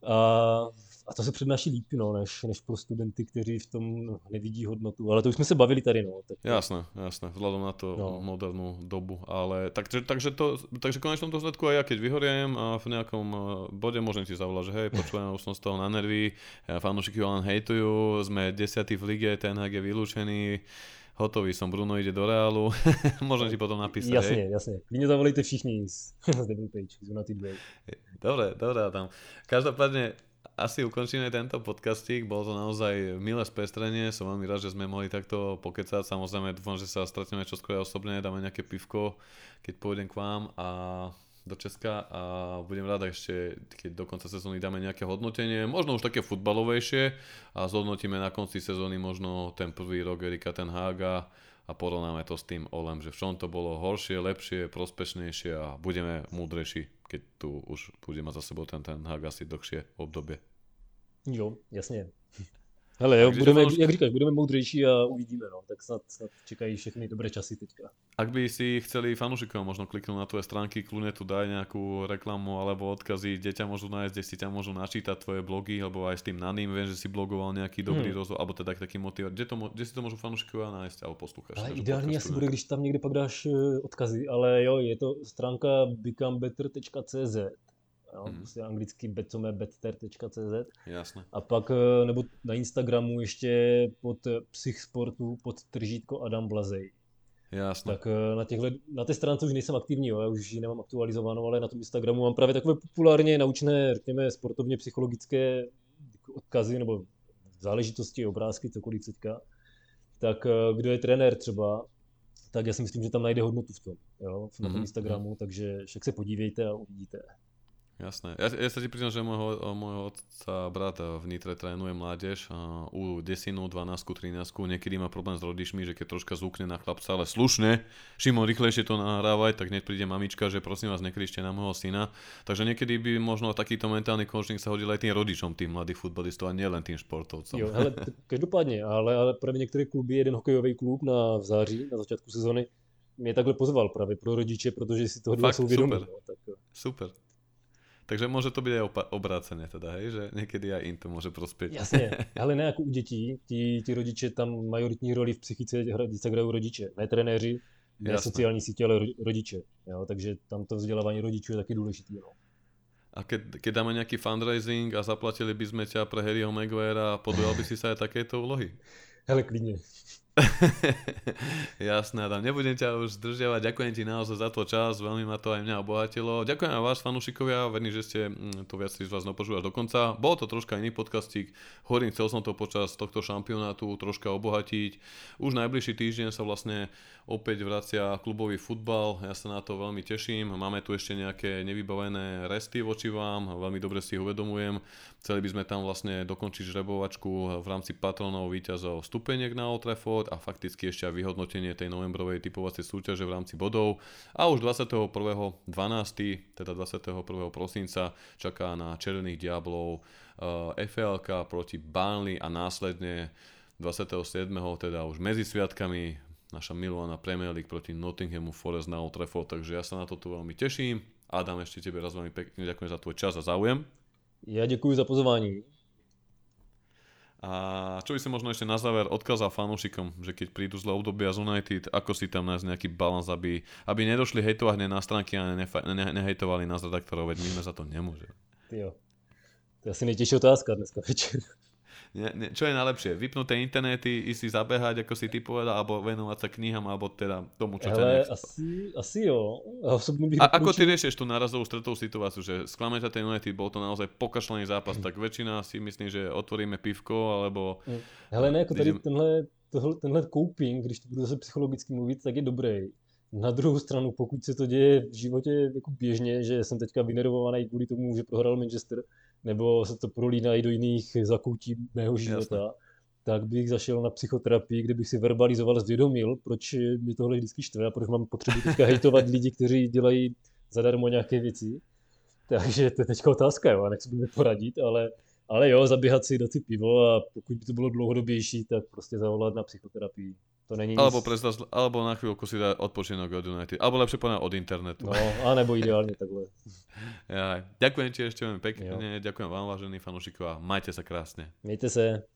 A, a to se přednáší líp, no, než, než pro studenty, kteří v tom nevidí hodnotu. Ale to už jsme se bavili tady, no. Tak... Jasné, jasné, vzhľadom na to no. modernú dobu. Ale takže, takže, to, takže v konečnom dôsledku aj ja, keď vyhoriem a v nejakom bode môžem si zavolať, že hej, počujem, už som z toho na nervy, fanúšiky ho len hejtujú, sme desiatí v lige, ten hák je vylúčený. Hotový som, Bruno ide do Reálu, môžem ti potom napísať. Jasne, hej? Jasne. Vy nezavolejte všichni z Devil Page, z United Way. Dobre, dobre, tam. Každopádne asi ukončíme tento podcastík, bolo to naozaj milé spestrenie, som veľmi rád, že sme mohli takto pokecať. Samozrejme, dúfam, že sa stretneme čoskoro osobne, dáme nejaké pivko, keď pôjdem k vám a do Česka a budem rád ešte, keď do konca sezóny dáme nejaké hodnotenie, možno už také futbalovejšie a zhodnotíme na konci sezóny možno ten prvý rok Erika ten Haga a porovnáme to s tým Olem, že v čom to bolo horšie, lepšie, prospešnejšie a budeme múdrejší, keď tu už bude mať za sebou ten ten Hag asi dlhšie obdobie. Jo, jasne. Hele, jo, budeme, jak říkáš, budeme moudrejší a uvidíme, no, tak snad, snad čekají všechny dobré časy teďka. Ak by si chceli fanúšikov možno kliknúť na tvoje stránky, kľudne tu daj nejakú reklamu alebo odkazy, kde ťa môžu nájsť, kde si ťa môžu načítať tvoje blogy, alebo aj s tým naným, viem, že si blogoval nejaký dobrý hmm. rozhovor, alebo teda taký motiv, kde, to, kde si to môžu fanúšikov nájsť alebo poslúchaš. Ale ideálne asi bude, když tam niekde pak dáš odkazy, ale jo, je to stránka become better dot c z. No, mm. prostě anglicky become better dot c z. Jasné. A pak nebo na Instagramu ještě pod Psychsportu pod tržítko Adam Blažej. Jasné. Tak na těchhle, na té stránce už nejsem aktivní, jo, já už ji nemám aktualizovanou, ale na tom Instagramu mám právě takové populárně naučné, řekněme, sportovně psychologické odkazy nebo záležitosti, obrázky, cokoliv teďka. Tak kdo je trenér třeba, tak já si myslím, že tam najde hodnotu v tom, jo, na tom mm. Instagramu, takže však se podívejte a uvidíte. Jasné. Ja, ja sa ti priznám, že môjho, môjho otca, brata v Nitre trénuje mládež uh, u desinu, dvanástku, trinásku. Niekedy má problém s rodičmi, že keď troška zúkne na chlapca, ale slušne, Šimon, rýchlejšie to nahrávaj, tak hneď príde mamička, že prosím vás, nekričte na môjho syna. Takže niekedy by možno takýto mentálny coaching sa hodil aj tým rodičom, tým mladých futbalistov a nielen tým športovcom. Jo, ale každopádne, ale, ale pre niektoré kluby, jeden hokejový klub na v září, na začiatku sezóny, mne takhle pozval práve pro rodiče, pretože si to hodilo súvedomí. Super. No, super. Takže môže to byť aj opa- obrácenie teda, hej? Že niekedy aj im to môže prospieť. Jasne, ale ne ako u detí, tí, tí rodiče tam majoritní roli v psychice sa hrajú rodiče, ne trenéři, ne Jasne. Sociální sítě, ale rodiče. Jo? Takže tam to vzdelávanie rodičů je taky dôležité. No. A keď, keď dáme nejaký fundraising a zaplatili by sme ťa pre Harryho Maguirea, podujal by si sa aj takéto úlohy? Hele, klidne. Jasné, tam nebudem ťa už zdržiavať, ďakujem ti naozaj za to čas, veľmi ma to aj mňa obohatilo, ďakujem aj vás fanúšikovia, verím, že ste to viac z vás nepočúvali do konca, bolo to troška iný podcastík, hovorím, chcel som to počas tohto šampionátu troška obohatiť, už najbližší týždeň sa vlastne opäť vracia klubový futbal, ja sa na to veľmi teším, máme tu ešte nejaké nevybavené resty voči vám, veľmi dobre si ich uvedomujem, chceli by sme tam vlastne dokončiť žrebovačku v rámci patronov víťazov stupeniek na Old Trafford a fakticky ešte aj vyhodnotenie tej novembrovej typovacej súťaže v rámci bodov. A už dvadsiateho prvého dvanásteho, teda dvadsiateho prvého prosinca, čaká na Červených diablov ef el ká proti Burnley a následne dvadsiateho siedmeho teda už medzi sviatkami naša milovaná Premier League proti Nottinghamu Forest na Old Trafford. Takže ja sa na to tu veľmi teším. Adam, ešte tebe raz veľmi pekne ďakujem za tvoj čas a záujem. Ja ďakujem za pozvanie. A čo by si možno ešte na záver odkázal fanúšikom, že keď prídu zlé obdobia z United, ako si tam nájsť nejaký balans, aby, aby nedošli hejtovať hneď na stránky a nefa- ne- nehejtovali nás redaktorov, veď my sme za to nemôžeme. Tyjo, to je asi nejtežšia otázka dneska večer. Ne, ne, čo je najlepšie? Vypnuté internety, ísť si zabehať, ako si ty povedal, alebo venovať sa knihám, alebo teda tomu, čo ťa nechce. Asi, asi jo. A ako ty riešiš tú narazovú stretovú situáciu, že s Klameťa ten United bol to naozaj pokašlený zápas, tak väčšina si myslí, že otvoríme pivko, alebo... Hele, ne, ako tady tenhle, tohle, tenhle coping, když to budu zase psychologicky mluvit, tak je dobrý. Na druhou stranu, pokud se to děje v životě jako běžně, že jsem teďka vynervovaný kvůli tomu, že prohrál Manchester, nebo se to prolíná i do jiných zakoutí mého života, Jasne. Tak bych zašel na psychoterapii, kde bych si verbalizoval, zvědomil, proč mě tohle vždycky štve a proč mám potřebu teďka hejtovat lidi, kteří dělají zadarmo nějaké věci. Takže to je teďka otázka, jo, nech se budeme poradit, ale, ale jo, zaběhat si, dát si pivo a pokud by to bylo dlouhodobější, tak prostě zavolat na psychoterapii. To není alebo, presta, alebo na chvíľku si dá odpočinok od United. Alebo lepšie povedať od internetu. No, alebo ideálne takhle. Ja, ďakujem ti ešte veľmi pekne. Jo. Ďakujem vám, vážení fanúšikovia. Majte sa krásne. Majte sa.